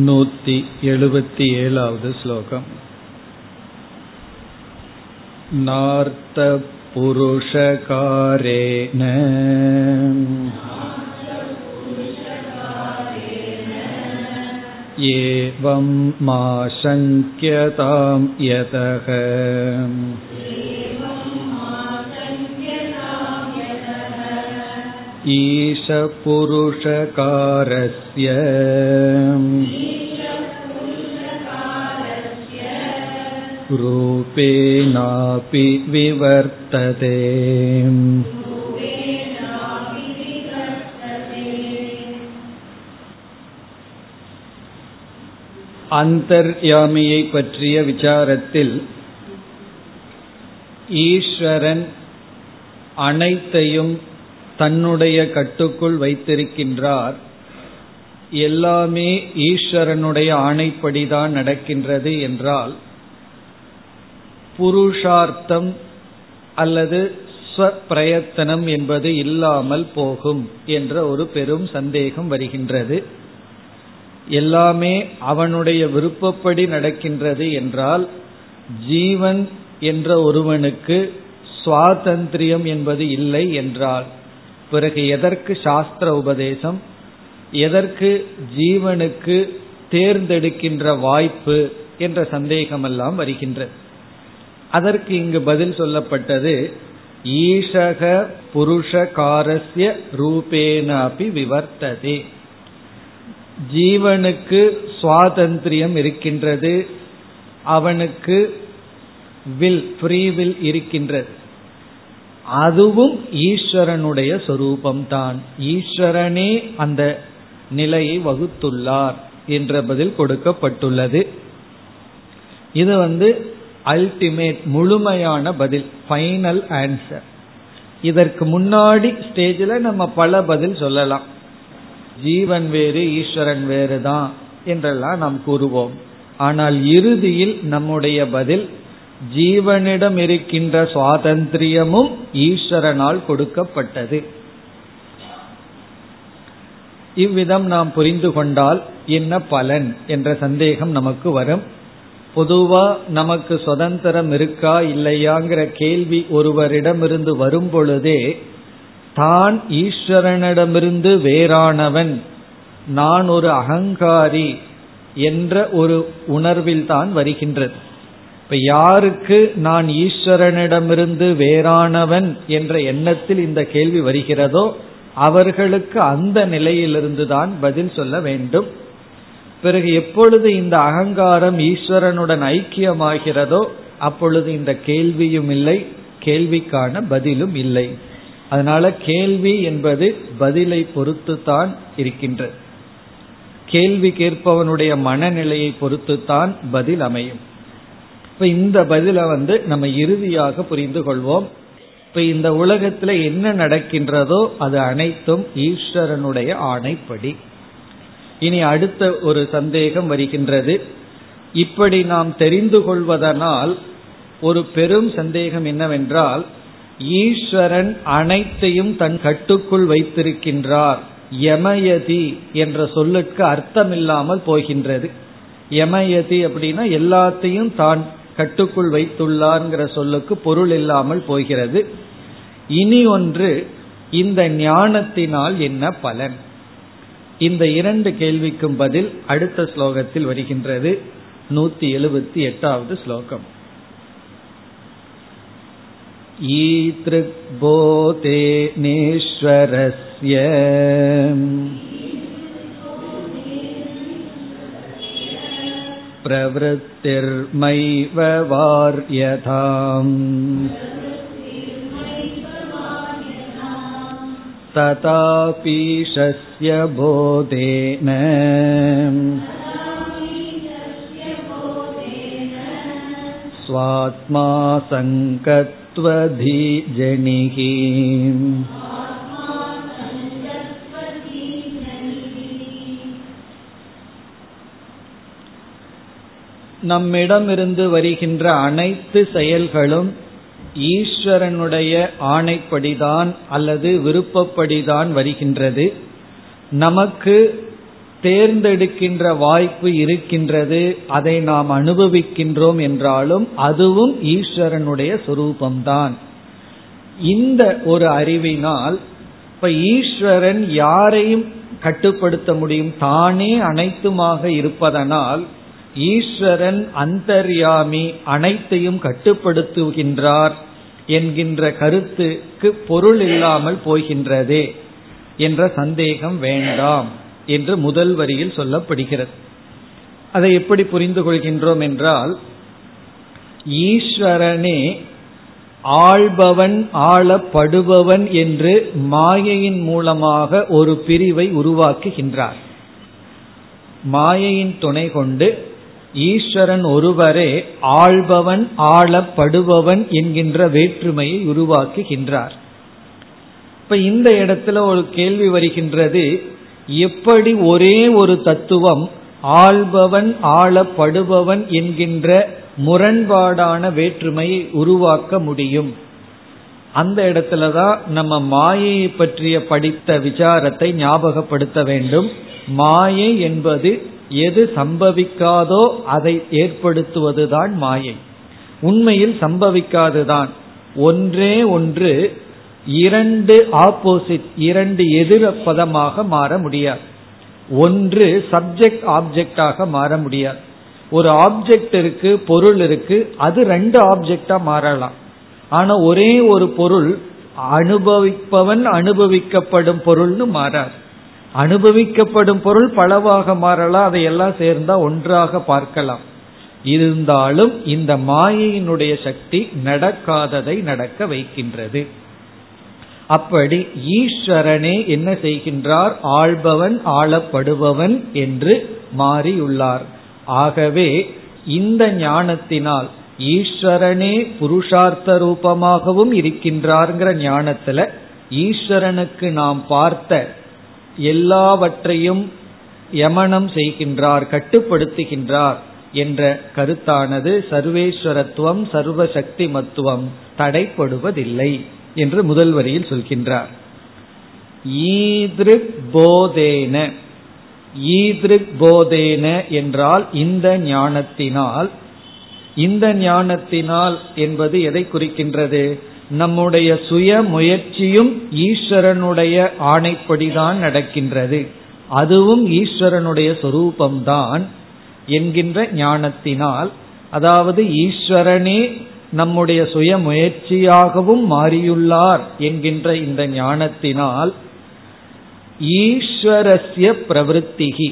177வது ஸ்லோகம். நார்த்த புருஷகாரேன ஏவம் மா ஶங்க்யதாம் யதஹ ஈஷ புருஷகாரஸ்ய ரூபேனாபி விவர்த்ததே. அந்தர்யாமியை பற்றிய விசாரத்தில் ஈஸ்வரன் அனைத்தையும் தன்னுடைய கட்டுக்குள் வைத்திருக்கின்றார். எல்லாமே ஈஸ்வரனுடைய ஆணைப்படிதான் நடக்கின்றது என்றால் புருஷார்த்தம் அல்லது ஸ்வப்பிரயத்தனம் என்பது இல்லாமல் போகும் என்ற ஒரு பெரும் சந்தேகம் வருகின்றது. எல்லாமே அவனுடைய விருப்பப்படி நடக்கின்றது என்றால் ஜீவன் என்ற ஒருவனுக்கு சுவாதந்திரியம் என்பது இல்லை என்றால் பிறகு எதற்கு சாஸ்திர உபதேசம், எதற்கு ஜீவனுக்கு தேர்ந்தெடுக்கின்ற வாய்ப்பு என்ற சந்தேகமெல்லாம் வருகின்றது. அதற்கு இங்கு பதில் சொல்லப்பட்டது, ஈஷக புருஷகாரஸ்ய ரூபேனாபி விவர்த்ததே. ஜீவனுக்கு சுவாதந்திரியம் இருக்கின்றது, அவனுக்கு வில் ஃப்ரீவில் இருக்கின்றது. அதுவும் ஈஸ்வரனுடைய சொரூபம்தான், ஈஸ்வரனே அந்த நிலையை வகுத்துள்ளார் என்ற பதில் கொடுக்கப்பட்டுள்ளது. இது அல்டிமேட் முழுமையான பதில், ஃபைனல் ஆன்சர். இதற்கு முன்னாடி ஸ்டேஜில் நம்ம பல பதில் சொல்லலாம், ஜீவன் வேறு ஈஸ்வரன் வேறு தான் என்றெல்லாம் நாம் கூறுவோம். ஆனால் இறுதியில் நம்முடைய பதில் ஜீவனிடம் இருக்கின்ற சுவாதந்திரியமும் ஈஸ்வரனால் கொடுக்கப்பட்டது. இவ்விதம் நாம் புரிந்து கொண்டால் என்ன பலன் என்ற சந்தேகம் நமக்கு வரும். பொதுவா நமக்கு சுதந்திரம் இருக்கா இல்லையாங்கிற கேள்வி ஒருவரிடமிருந்து வரும் பொழுதே தான் ஈஸ்வரனிடமிருந்து வேறானவன், நான் ஒரு அகங்காரி என்ற ஒரு உணர்வில் தான் வருகின்றது. இப்ப யாருக்கு நான் ஈஸ்வரனிடமிருந்து வேறானவன் என்ற எண்ணத்தில் இந்த கேள்வி வருகிறதோ அவர்களுக்கு அந்த நிலையிலிருந்து தான் பதில் சொல்ல வேண்டும். பிறகு எப்பொழுது இந்த அகங்காரம் ஈஸ்வரனுடன் ஐக்கியமாகிறதோ அப்பொழுது இந்த கேள்வியும் இல்லை, கேள்விக்கான பதிலும் இல்லை. அதனால கேள்வி என்பது பதிலை பொறுத்துத்தான் இருக்கின்றது, கேள்வி கேட்பவனுடைய மனநிலையை பொறுத்துத்தான் பதில் அமையும். இப்ப இந்த பதிலை நம்ம இறுதியாக புரிந்து கொள்வோம். இப்ப இந்த உலகத்துல என்ன நடக்கின்றதோ அது அனைத்தும் ஈஸ்வரனுடைய ஆணைப்படி. இனி அடுத்த ஒரு சந்தேகம் வருகின்றது. இப்படி நாம் தெரிந்து கொள்வதனால் ஒரு பெரும் சந்தேகம் என்னவென்றால், ஈஸ்வரன் அனைத்தையும் தன் கட்டுக்குள் வைத்திருக்கின்றார் யமயதி என்ற சொல்லுக்கு அர்த்தமில்லாமல் போகின்றது. யமயதி அப்படின்னா எல்லாத்தையும் தான் கட்டுக்குள் வைத்துள்ளார்ங்கிற சொல்லுக்கு பொருள் இல்லாமல் போகிறது. இனி ஒன்று, இந்த ஞானத்தினால் என்ன பலன்? இந்த இரண்டு கேள்விக்கும் பதில் அடுத்த ஸ்லோகத்தில் வருகின்றது. 178வது ஸ்லோகம். ஈத்ருக் போதே நேஸ்வரஸ்ய ப்ரவ்ருத்திர் மைவ வார்யதாம் ததாபீஷஸ்ய போதேன ஸ்வாத்மா சங்கத்வதி ஜனிஹி. நம்மிடமிருந்து வருகின்ற அனைத்து செயல்களும் ஈஸ்வரனுடைய ஆணைப்படிதான் அல்லது விருப்பப்படிதான் வருகின்றது. நமக்கு தேர்ந்தெடுக்கின்ற வாய்ப்பு இருக்கின்றது, அதை நாம் அனுபவிக்கின்றோம் என்றாலும் அதுவும் ஈஸ்வரனுடைய சொரூபம்தான். இந்த ஒரு அறிவினால் இப்ப ஈஸ்வரன் யாரையும் கட்டுப்படுத்த முடியும், தானே அனைத்துமாக இருப்பதனால் ஈஸ்வரன் அந்தர்யாமி, அனைத்தையும் கட்டுப்படுத்துகின்றார் என்கின்ற கருத்துக்கு பொருள் இல்லாமல் போகின்றதே என்ற சந்தேகம் வேண்டாம் என்று முதல் வரியில் சொல்லப்படுகிறது. அதை எப்படி புரிந்து கொள்கின்றோம் என்றால், ஈஸ்வரனே ஆள்பவன் ஆளப்படுபவன் என்று மாயையின் மூலமாக ஒரு பிரிவை உருவாக்குகின்றார். மாயையின் துணை கொண்டு ஈஸ்வரன் ஒருவரே ஆள்பவன் ஆளப்படுபவன் என்கின்ற வேற்றுமையை உருவாக்குகின்றார். இப்ப இந்த இடத்துல ஒரு கேள்வி வருகின்றது, எப்படி ஒரே ஒரு தத்துவம் ஆள்பவன் ஆளப்படுபவன் என்கின்ற முரண்பாடான வேற்றுமையை உருவாக்க முடியும்? அந்த இடத்துலதான் நம்ம மாயையை பற்றிய படித்த விசாரத்தை ஞாபகப்படுத்த வேண்டும். மாயை என்பது எது சம்பவிக்காதோ அதை ஏற்படுத்துவதுதான் மாயை. உண்மையில் சம்பவிக்காதுதான், ஒன்றே ஒன்று இரண்டு ஆப்போசிட், இரண்டு எதிர பதமாக மாற முடியாது. ஒன்று சப்ஜெக்ட் ஆப்ஜெக்டாக மாற முடியாது. ஒரு ஆப்ஜெக்ட் இருக்கு, பொருள் இருக்கு, அது ரெண்டு ஆப்ஜெக்டா மாறலாம். ஆனா ஒரே ஒரு பொருள் அனுபவிப்பவன் அனுபவிக்கப்படும் பொருள்னு மாறாது. அனுபவிக்கப்படும் பொருள் பலவாக மாறலாம், அதையெல்லாம் சேர்ந்தா ஒன்றாக பார்க்கலாம். இருந்தாலும் இந்த மாயையினுடைய சக்தி நடக்காததை நடக்க வைக்கின்றது. அப்படி ஈஸ்வரனே என்ன செய்கின்றார்? ஆள்பவன் ஆளப்படுபவன் என்று மாறியுள்ளார். ஆகவே இந்த ஞானத்தினால் ஈஸ்வரனே புருஷார்த்த ரூபமாகவும் இருக்கின்றார்ங்கிற ஞானத்துல ஈஸ்வரனுக்கு நாம் பார்த்த எல்லாவற்றையும் யமனம் செய்கின்றார், கட்டுப்படுத்துகின்றார் என்ற கருத்தானது சர்வேஸ்வரத்துவம் சர்வசக்தி மத்துவம் தடைப்படுவதில்லை என்று முதல் வரியில் சொல்கின்றார். ஈத்ருக் போதேன, ஈத்ருக் போதேன என்றால் இந்த ஞானத்தினால். இந்த ஞானத்தினால் என்பது எதை குறிக்கின்றது? நம்முடைய சுய முயற்சியும் ஈஸ்வரனுடைய ஆணைப்படிதான் நடக்கின்றது, அதுவும் ஈஸ்வரனுடைய சொரூபம்தான் என்கின்ற ஞானத்தினால். அதாவது ஈஸ்வரனே நம்முடைய சுய முயற்சியாகவும் மாறியுள்ளார் என்கின்ற இந்த ஞானத்தினால் ஈஸ்வரஸ்ய பிரவருத்திகி,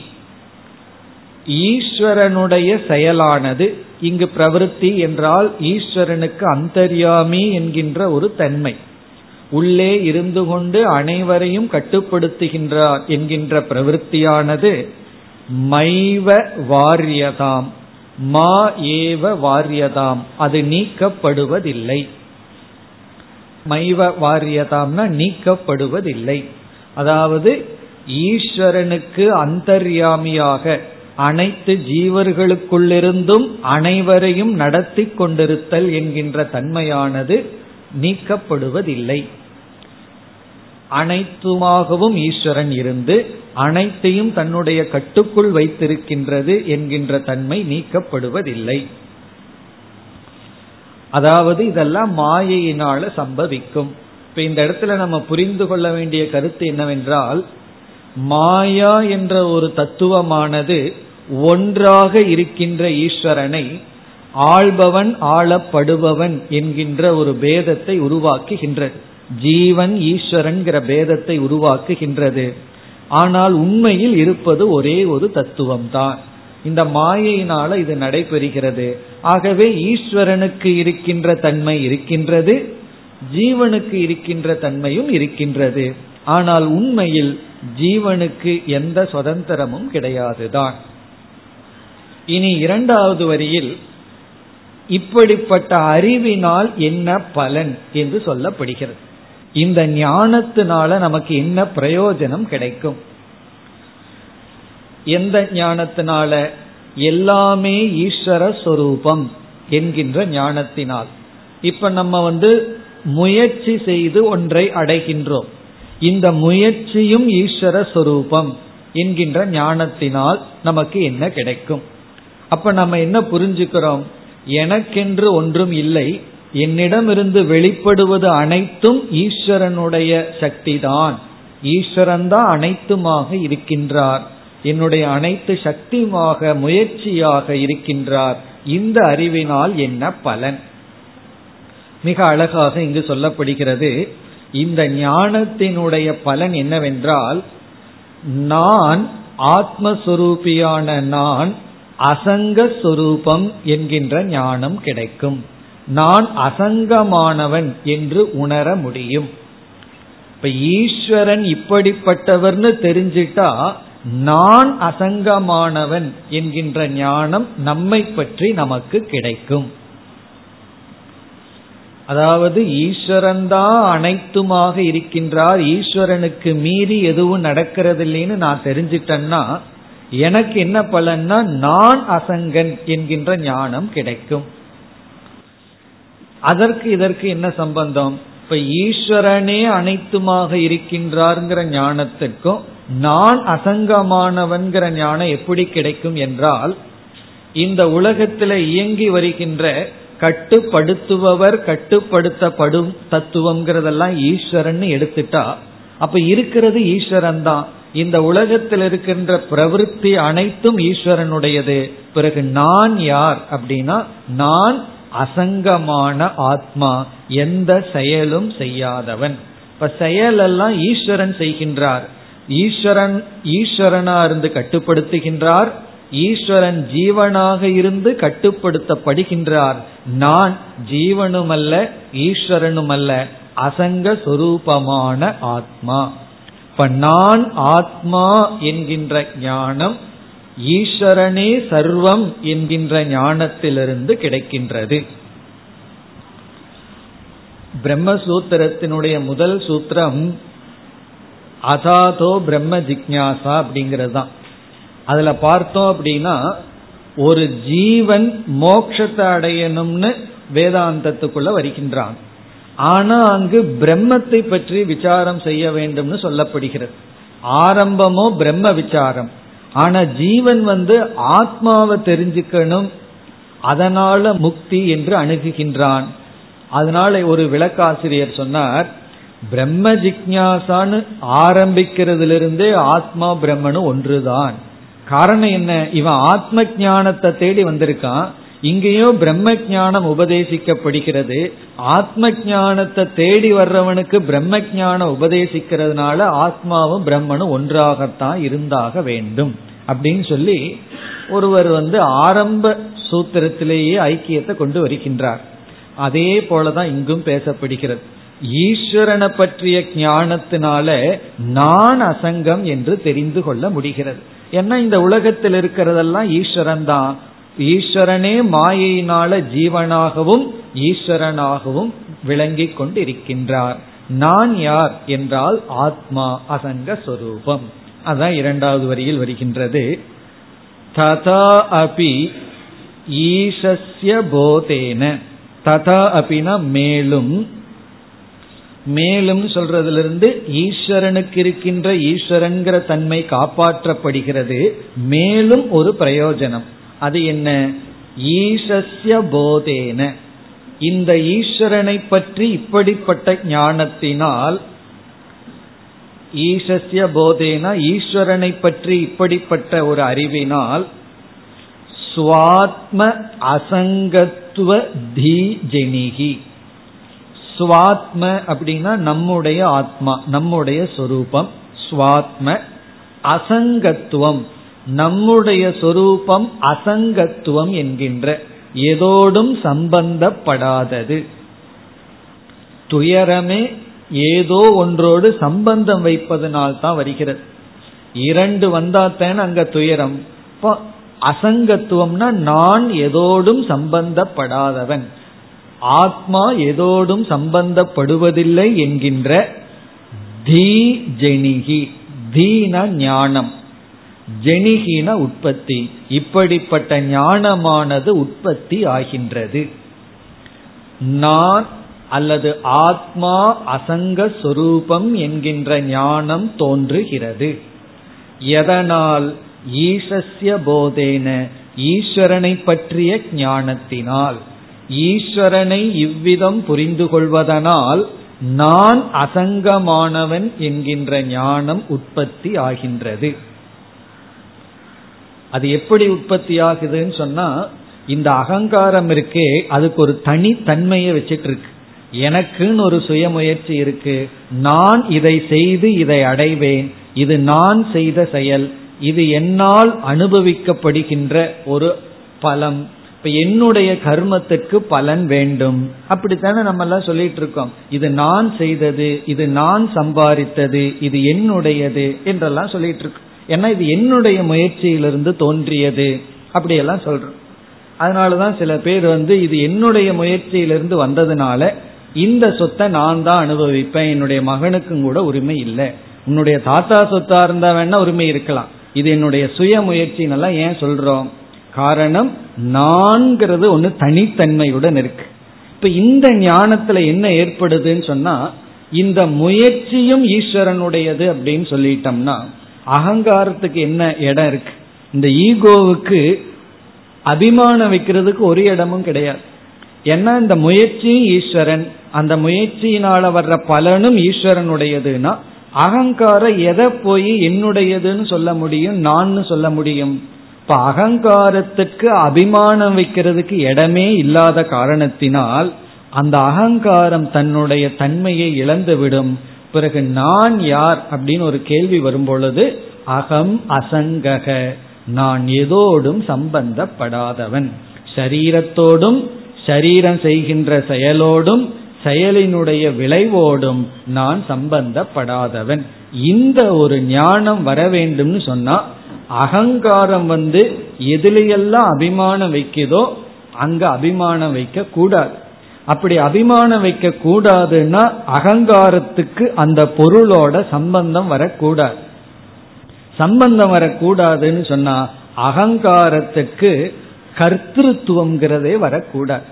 ஈஸ்வரனுடைய செயலானது, இங்கு பிரவருத்தி என்றால் ஈஸ்வரனுக்கு அந்தர்யாமி என்கின்ற ஒரு தன்மை, உள்ளே இருந்து கொண்டு அனைவரையும் கட்டுப்படுத்துகின்றார் என்கின்ற பிரவருத்தியானது மைவ வாரியதாம், மா ஏவ வாரியதாம், அது நீக்கப்படுவதில்லை. மைவ வாரியதாம்னா நீக்கப்படுவதில்லை. அதாவது ஈஸ்வரனுக்கு அந்தர்யாமியாக அனைத்து ஜீவர்களுக்குள்ளிருந்தும் அனைவரையும் நடத்தி கொண்டிருத்தல் என்கின்ற தன்மையானது நீக்கப்படுவதில்லை. அனைத்துமாகவும் ஈஸ்வரன் இருந்து அனைத்தையும் தன்னுடைய கட்டுக்குள் வைத்திருக்கின்றது என்கின்ற தன்மை நீக்கப்படுவதில்லை. அதாவது இதெல்லாம் மாயையினால சம்பவிக்கும். இப்ப இந்த இடத்துல நம்ம புரிந்து கொள்ள வேண்டிய கருத்து என்னவென்றால், மாயா என்ற ஒரு தத்துவமானது ஒன்றாக இருக்கின்ற ஈஸ்வரனை ஆள்பவன் ஆளப்படுபவன் என்கின்ற ஒரு பேதத்தை உருவாக்குகின்றது, ஜீவன் ஈஸ்வரன் பேதத்தை உருவாக்குகின்றது. ஆனால் உண்மையில் இருப்பது ஒரே ஒரு தத்துவம்தான். இந்த மாயையினால இது நடைபெறுகிறது. ஆகவே ஈஸ்வரனுக்கு இருக்கின்ற தன்மை இருக்கின்றது, ஜீவனுக்கு இருக்கின்ற தன்மையும் இருக்கின்றது. ஆனால் உண்மையில் ஜீவனுக்கு எந்த சுதந்திரமும் கிடையாதுதான். இனி இரண்டாவது வரியில் இப்படிப்பட்ட அறிவினால் என்ன பலன் என்று சொல்லப்படுகிறது. இந்த ஞானத்தினால நமக்கு என்ன பிரயோஜனம் கிடைக்கும்? எந்த ஞானத்தினால? எல்லாமே ஈஸ்வர சொரூபம் என்கின்ற ஞானத்தினால். இப்ப நம்ம முயற்சி செய்து ஒன்றை அடைகின்றோம், இந்த முயற்சியும் ஈஸ்வர சொரூபம் என்கின்ற ஞானத்தினால் நமக்கு என்ன கிடைக்கும்? அப்ப நம்ம என்ன புரிஞ்சுக்கிறோம்? எனக்கென்று ஒன்றும் இல்லை, என்னிடமிருந்து வெளிப்படுவது அனைத்தும் ஈஸ்வரனுடைய சக்தி தான். ஈஸ்வரன் தான் அனைத்துமாக இருக்கின்றார், என்னுடைய அனைத்து சக்தியாக முயற்சியாக இருக்கின்றார். இந்த அறிவினால் என்ன பலன்? மிக அழகாக இங்கு சொல்லப்படுகிறது. இந்த ஞானத்தினுடைய பலன் என்னவென்றால், நான் ஆத்மஸ்வரூபியான நான் அசங்க சொரூபம் என்கின்ற ஞானம் கிடைக்கும். நான் அசங்கமானவன் என்று உணர முடியும். இப்ப ஈஸ்வரன் இப்படிப்பட்டவர்னு தெரிஞ்சிட்டா நான் அசங்கமானவன் என்கின்ற ஞானம் நம்மை பற்றி நமக்கு கிடைக்கும். அதாவது ஈஸ்வரன் தான் அனைத்துமாக இருக்கின்றார், ஈஸ்வரனுக்கு மீறி எதுவும் நடக்கிறது இல்லைன்னு நான் தெரிஞ்சிட்டேன்னா எனக்கு என்ன பலன்னா நான் அசங்கன் என்கின்ற ஞானம் கிடைக்கும். அதற்கு இதற்கு என்ன சம்பந்தம்? இப்ப ஈஸ்வரனே அனைத்துமாக இருக்கின்றார்ங்கிற ஞானத்துக்கும் நான் அசங்கமானவன்கிற ஞானம் எப்படி கிடைக்கும் என்றால், இந்த உலகத்தில் இயங்கி வருகின்ற கட்டுப்படுத்துபவர் கட்டுப்படுத்தப்படும் தத்துவம்ங்கிறதெல்லாம் ஈஸ்வரன் எடுத்துட்டா அப்ப இருக்கிறது ஈஸ்வரன் தான். இந்த உலகத்தில் இருக்கின்ற பிரவிற்த்தி அனைத்தும் ஈஸ்வரனுடையது. பிறகு நான் யார் அப்படின்னா, நான் அசங்கமான ஆத்மா, எந்த செயலும் செய்யாதவன். இப்ப செயலெல்லாம் ஈஸ்வரன் செய்கின்றார். ஈஸ்வரனா இருந்து கட்டுப்படுத்துகின்றார், ஈஸ்வரன் ஜீவனாக இருந்து கட்டுப்படுத்தப்படுகின்றார். நான் ஜீவனுமல்ல, ஈஸ்வரனுமல்ல, அசங்க சொரூபமான ஆத்மா. இப்ப நான் ஆத்மா என்கின்ற ஞானம் ஈஸ்வரனே சர்வம் என்கின்ற ஞானத்திலிருந்து கிடைக்கின்றது. பிரம்மசூத்திரத்தினுடைய முதல் சூத்திரம் அசாதோ பிரம்ம ஜிக்ஞாசா அப்படிங்கிறது தான். அதுல பார்த்தோம் அப்படின்னா, ஒரு ஜீவன் மோட்சத்தை அடையணும்னு வேதாந்தத்துக்குள்ள வருகின்றான், ஆனா அங்கு பிரம்மத்தை பற்றி விசாரம் செய்ய வேண்டும்னு சொல்லப்படுகிறது. ஆரம்பமோ பிரம்ம விசாரம், ஆனா ஜீவன் ஆத்மாவை தெரிஞ்சுக்கணும், அதனால முக்தி என்று அணுகுகின்றான். அதனால ஒரு விளக்காசிரியர் சொன்னார், பிரம்ம ஜிக்ஞாசான்னு ஆரம்பிக்கிறதுல இருந்தே ஆத்மா பிரம்மனு ஒன்றுதான். காரணம் என்ன? இவன் ஆத்ம ஞானத்தை தேடி வந்திருக்கான், இங்கேயோ பிரம்ம ஞானம் உபதேசிக்கப்படுகிறது. ஆத்ம ஞானத்தை தேடி வர்றவனுக்கு பிரம்ம ஞானம் உபதேசிக்கிறதுனால ஆத்மாவும் பிரம்மனும் ஒன்றாகத்தான் இருந்தாக வேண்டும் அப்படின்னு சொல்லி ஒருவர் ஆரம்ப சூத்திரத்திலேயே ஐக்கியத்தை கொண்டு வருகின்றார். அதே போலதான் இங்கும் பேசப்படுகிறது. ஈஸ்வரனை பற்றிய ஞானத்தினால நான் அசங்கம் என்று தெரிந்து கொள்ள முடிகிறது. ஏன்னா இந்த உலகத்தில் இருக்கிறதெல்லாம் ஈஸ்வரன் தான். ஈஸ்வரனே மாயையினால ஜீவனாகவும் ஈஸ்வரனாகவும் விளங்கி கொண்டிருக்கின்றார். நான் யார் என்றால் ஆத்மா, அசங்க சொரூபம். அதான் இரண்டாவது வரியில் வருகின்றது. ததா அபி ஈசஸ்ய போதேன. ததா அபினா மேலும், மேலும் சொல்றதிலிருந்து ஈஸ்வரனுக்கு இருக்கின்ற ஈஸ்வரன்கிற தன்மை காப்பாற்றப்படுகிறது. மேலும் ஒரு பிரயோஜனம், அது என்ன? ஈசஸ்ய போதேன, இந்த ஈஸ்வரனை பற்றி இப்படிப்பட்ட ஞானத்தினால், ஈசஸ்ய போதேன ஈஸ்வரனை பற்றி இப்படிப்பட்ட ஒரு அறிவினால், ஸ்வாத்ம அசங்கத்துவ தீஜனிகி. ஸ்வாத்ம அப்படின்னா நம்முடைய ஆத்மா, நம்முடைய சொரூபம். ஸ்வாத்ம அசங்கத்துவம், நம்முடைய சொரூபம் அசங்கத்துவம் என்கின்ற ஏதோடும் சம்பந்தப்படாதது. துயரமே ஏதோ ஒன்றோடு சம்பந்தம் வைப்பதனால் தான் வருகிறது. இரண்டு வந்தாத்தேன்னு அங்க துயரம். இப்போ அசங்கத்துவம்னா நான் ஏதோடும் சம்பந்தப்படாதவன், ஆத்மா ஏதோடும் சம்பந்தப்படுவதில்லை என்கின்ற தீஜனிகி. தீன ஞானம், ஜெனிகின உற்பத்தி. இப்படிப்பட்ட ஞானமானது உற்பத்தி ஆகின்றது. நான் அல்லது ஆத்மா அசங்க சொரூபம் என்கின்ற ஞானம் தோன்றுகிறது. எதனால்? ஈசஸ்ய போதேன, ஈஸ்வரனை பற்றிய ஞானத்தினால். ஈஸ்வரனை இவ்விதம் புரிந்து கொள்வதனால் நான் அசங்கமானவன் என்கின்ற ஞானம் உற்பத்தி ஆகின்றது. அது எப்படி உற்பத்தி ஆகுதுன்னு சொன்னா, இந்த அகங்காரம் இருக்கே அதுக்கு ஒரு தனித்தன்மையை வச்சிட்டு இருக்கு. எனக்குன்னு ஒரு சுயமுயற்சி இருக்கு, நான் இதை செய்து இதை அடைவேன், இது நான் செய்த செயல், இது என்னால் அனுபவிக்கப்படுகின்ற ஒரு பலம். இப்ப என்னுடைய கர்மத்துக்கு பலன் வேண்டும், அப்படித்தானே நம்ம எல்லாம் சொல்லிட்டு இருக்கோம். இது நான் செய்தது, இது நான் சம்பாதித்தது, இது என்னுடையது என்றெல்லாம் சொல்லிட்டு இருக்கோம். ஏன்னா இது என்னுடைய முயற்சியிலிருந்து தோன்றியது அப்படியெல்லாம் சொல்றோம். அதனாலதான் சில பேர் இது என்னுடைய முயற்சியிலிருந்து வந்ததுனால இந்த சொத்தை நான் தான் அனுபவிப்பேன், என்னுடைய மகனுக்கும் கூட உரிமை இல்லை. உன்னுடைய தாத்தா சொத்தா இருந்தா வேணா உரிமை இருக்கலாம். இது என்னுடைய சுய முயற்சின்னெல்லாம் ஏன் சொல்றோம்? காரணம், நான்கிறது ஒன்று தனித்தன்மையுடன் இருக்கு. இப்ப இந்த ஞானத்துல என்ன ஏற்படுதுன்னு சொன்னா, இந்த முயற்சியும் ஈஸ்வரனுடையது அப்படின்னு சொல்லிட்டோம்னா அகங்காரத்துக்கு என்ன இடம் இருக்கு? இந்த ஈகோவுக்கு அபிமானம் வைக்கிறதுக்கு ஒரு இடமும் கிடையாது. ஏன்னா இந்த முயற்சியும் ஈஸ்வரன், அந்த முயற்சியினால வர்ற பலனும் ஈஸ்வரனுடையதுன்னா அகங்காரம் எதை போய் என்னுடையதுன்னு சொல்ல முடியும், நான்னு சொல்ல முடியும்? இப்ப அகங்காரத்துக்கு அபிமானம் வைக்கிறதுக்கு இடமே இல்லாத காரணத்தினால் அந்த அகங்காரம் தன்னுடைய தன்மையை இழந்துவிடும். பிறகு நான் யார் அப்படின்னு ஒரு கேள்வி வரும் பொழுது அகம் அசங்கக, நான் எதோடும் சம்பந்தப்படாதவன், சரீரத்தோடும் சரீரம் செய்கின்ற செயலோடும் செயலினுடைய விளைவோடும் நான் சம்பந்தப்படாதவன். இந்த ஒரு ஞானம் வர வேண்டும்னு சொன்னா அகங்காரம் எதிலையெல்லாம் அபிமானம் வைக்குதோ அங்க அபிமானம் வைக்க கூடாது. அப்படி அபிமானம் வைக்க கூடாதுன்னா அகங்காரத்துக்கு அந்த பொருளோட சம்பந்தம் வரக்கூடாது. சம்பந்தம் வரக்கூடாதுன்னு சொன்னா அகங்காரத்துக்கு கர்த்திருவம்ங்கிறதே வரக்கூடாது,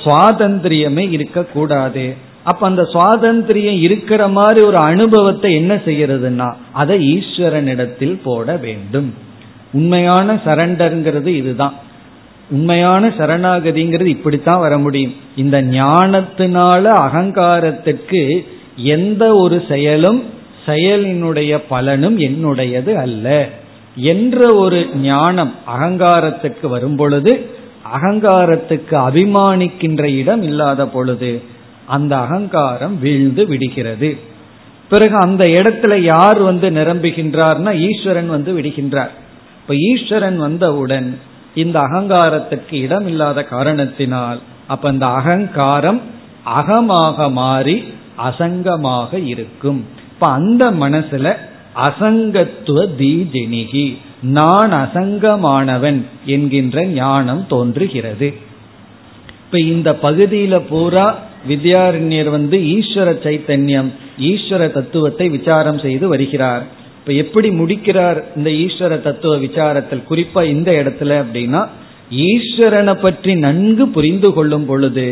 சுவாதந்திரியமே இருக்கக்கூடாது. அப்ப அந்த சுவாதந்திரியம் இருக்கிற மாதிரி ஒரு அனுபவத்தை என்ன செய்யறதுன்னா அதை ஈஸ்வரனிடத்தில் போட வேண்டும். உண்மையான சரண்டர்ங்கிறது இதுதான். உண்மையான சரணாகதிங்கிறது இப்படித்தான் வர முடியும். இந்த ஞானத்தினால அகங்காரத்துக்கு எந்த ஒரு செயலும் செயலினுடைய பலனும் என்னுடையது அல்ல என்ற ஒரு ஞானம் அகங்காரத்துக்கு வரும் பொழுது, அகங்காரத்துக்கு அபிமானிக்கின்ற இடம் இல்லாத பொழுது அந்த அகங்காரம் வீழ்ந்து விடுகிறது. பிறகு அந்த இடத்துல யார் நிரம்புகின்றார்னா ஈஸ்வரன் விடுகின்றார். இப்ப ஈஸ்வரன் வந்தவுடன் இந்த அகங்காரத்துக்கு இடம் இல்லாத காரணத்தினால் அப்ப அந்த அகங்காரம் அகமாக மாறி அசங்கமாக இருக்கும். இப்ப அந்த மனசுல அசங்கத்துவ தீஜெனிகி, நான் அசங்கமானவன் என்கின்ற ஞானம் தோன்றுகிறது. இப்ப இந்த பகுதியில பூரா வித்யாரண்யர் ஈஸ்வர சைத்தன்யம், ஈஸ்வர தத்துவத்தை விசாரம் செய்து வருகிறார். இப்ப எப்படி முடிக்கிறார் இந்த ஈஸ்வர தத்துவ விசாரத்தில்? குறிப்பா இந்த இடத்துல அப்படின்னா, ஈஸ்வரனை பற்றி நன்கு புரிந்து கொள்ளும் பொழுது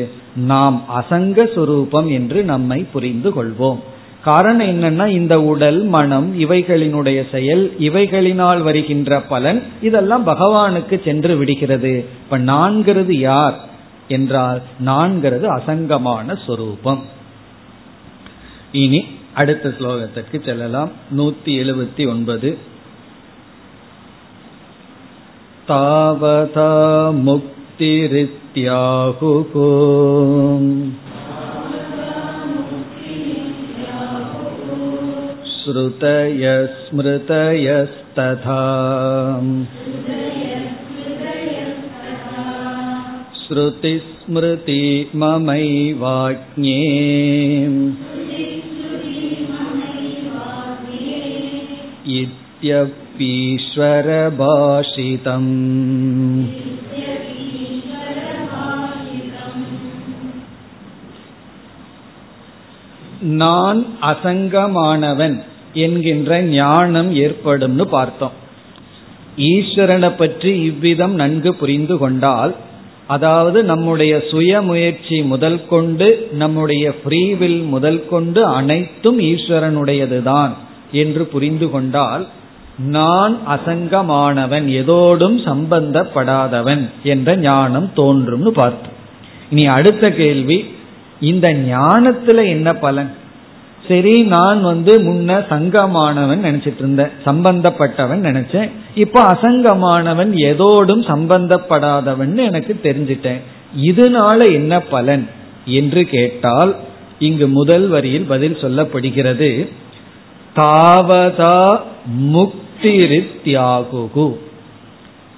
நாம் அசங்க சுரூபம் என்று நம்மை புரிந்து கொள்வோம். காரணம் என்னன்னா, இந்த உடல் மனம் இவைகளினுடைய செயல், இவைகளினால் வருகின்ற பலன் இதெல்லாம் பகவானுக்கு சென்று விடுகிறது. இப்ப நான்கிறது யார் என்றால் நான்கிறது அசங்கமான சொரூபம். இனி அடுத்த ஸ்லோகத்திற்கு செல்லலாம். 179. தாவதா முக்திரித்யாஹுகோ ஸ்ருதய ஸ்மிருதயஸ்ததா ஸ்ருதி ஸ்மிருதி மமைவாக்ஞே இத்யபீஸ்வர பாஷிதம். நான் அசங்கமானவன் என்கின்ற ஞானம் ஏற்படும்னு பார்த்தோம். ஈஸ்வரனை பற்றி இவ்விதம் நன்கு புரிந்து கொண்டால், அதாவது நம்முடைய சுயமுயற்சி முதல் கொண்டு நம்முடைய ஃப்ரீவில் முதல் கொண்டு அனைத்தும் ஈஸ்வரனுடையதுதான் என்று புரிந்து கொண்டால் நான் அசங்கமானவன், எதோடும் சம்பந்தப்படாதவன் என்ற ஞானம் தோன்றும்னு பார்த்தோம். இனி அடுத்த கேள்வி, இந்த ஞானத்துல என்ன பலன்? சரி, நான் முன்ன சங்கமானவன் நினைச்சிட்டு இருந்தேன், சம்பந்தப்பட்டவன் நினைச்சேன், இப்ப அசங்கமானவன் எதோடும் சம்பந்தப்படாதவன் எனக்கு தெரிஞ்சிட்டேன், இதனால என்ன பலன் என்று கேட்டால் இங்கு முதல் வரியில் பதில் சொல்லப்படுகிறது. தாவதா முக்திரித்யாகு,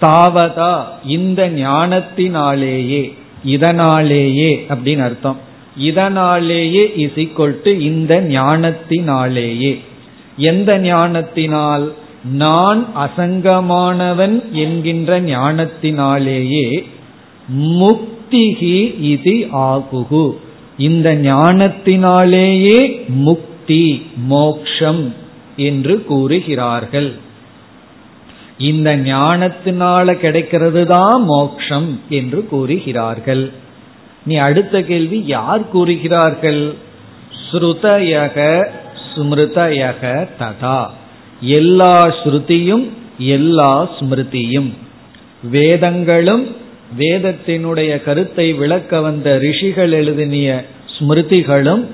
தாவதா இந்த ஞானத்தினாலேயே, இதனாலேயே அப்படின்னு அர்த்தம். இதனாலேயே இஸ் ஈக்வல் டு இந்த ஞானத்தினாலேயே. எந்த ஞானத்தினால்? நான் அசங்கமானவன் என்கின்ற ஞானத்தினாலேயே முக்திஹி இதி ஆகுகு, இந்த ஞானத்தினாலேயே முக்தி மோக்ஷம் என்று கூறுகிறார்கள். இந்த ஞானத்தினால கிடைக்கிறது தான் மோக்ஷம் என்று கூறுகிறார்கள். நீ அடுத்த கேள்வி, யார் கூறுகிறார்கள்? ஸ்ருதயக ஸ்மிருதயக ததா, எல்லா ஸ்ருதியும் எல்லா ஸ்மிருதியும், வேதங்களும் வேதத்தினுடைய கருத்தை விளக்க வந்த ரிஷிகள் எழுதினிய ஸ்மிருதிகளும்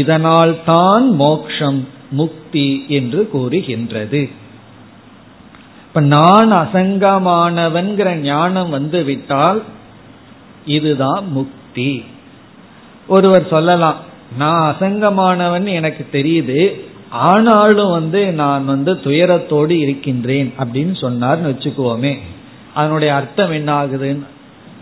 இதனால் தான் மோக்ஷம் முக்தி என்று கூறுகின்றது. இப்ப நான் அசங்கமானவன்கிற ஞானம் வந்துவிட்டால் இதுதான் முக்தி. ஒருவர் சொல்லலாம், நான் அசங்கமானவன் எனக்கு தெரியுது, ஆனாலும் நான் துயரத்தோடு இருக்கின்றேன் அப்படின்னு சொன்னார்னு வச்சுக்குவோமே, அதனுடைய அர்த்தம் என்ன ஆகுதுன்னு.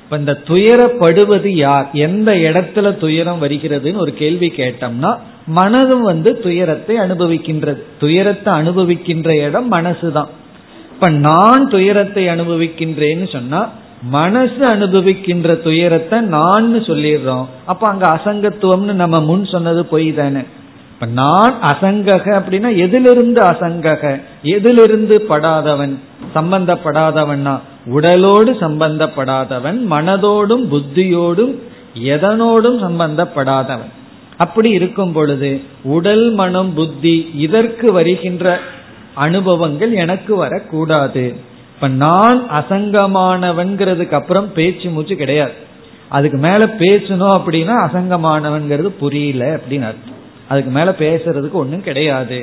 இப்ப இந்த துயரப்படுவது யார், எந்த இடத்துல துயரம் வருகிறதுன்னு ஒரு கேள்வி கேட்டோம்னா, மனதும் துயரத்தை அனுபவிக்கின்றது. துயரத்தை அனுபவிக்கின்ற இடம் மனசுதான். இப்ப நான் துயரத்தை அனுபவிக்கின்றேன்னு சொன்னா மனசு அனுபவிக்கின்ற துயரத்தை நான் சொல்லிடுறோம். அப்ப அங்க அசங்கத்துவம்னு நம்ம முன் சொன்னது பொய் தானே. இப்ப நான் அசங்கக அப்படின்னா எதிலிருந்து அசங்கக, எதிலிருந்து படாதவன், சம்பந்தப்படாதவன்னா உடலோடு சம்பந்தப்படாதவன், மனதோடும் புத்தியோடும் எதனோடும் சம்பந்தப்படாதவன். அப்படி இருக்கும் பொழுது உடல் மனம் புத்தி இதற்கு வருகின்ற அனுபவங்கள் எனக்கு வரக்கூடாது. இப்ப நான் அசங்கமானவன்கிறதுக்கு அப்புறம் பேச்சு மூச்சு கிடையாது. அதுக்கு மேல பேசணும் அப்படின்னா அசங்கமானவன்கிறது புரியல அப்படின்னு அர்த்தம். அதுக்கு மேல பேசுறதுக்கு ஒன்றும் கிடையாது,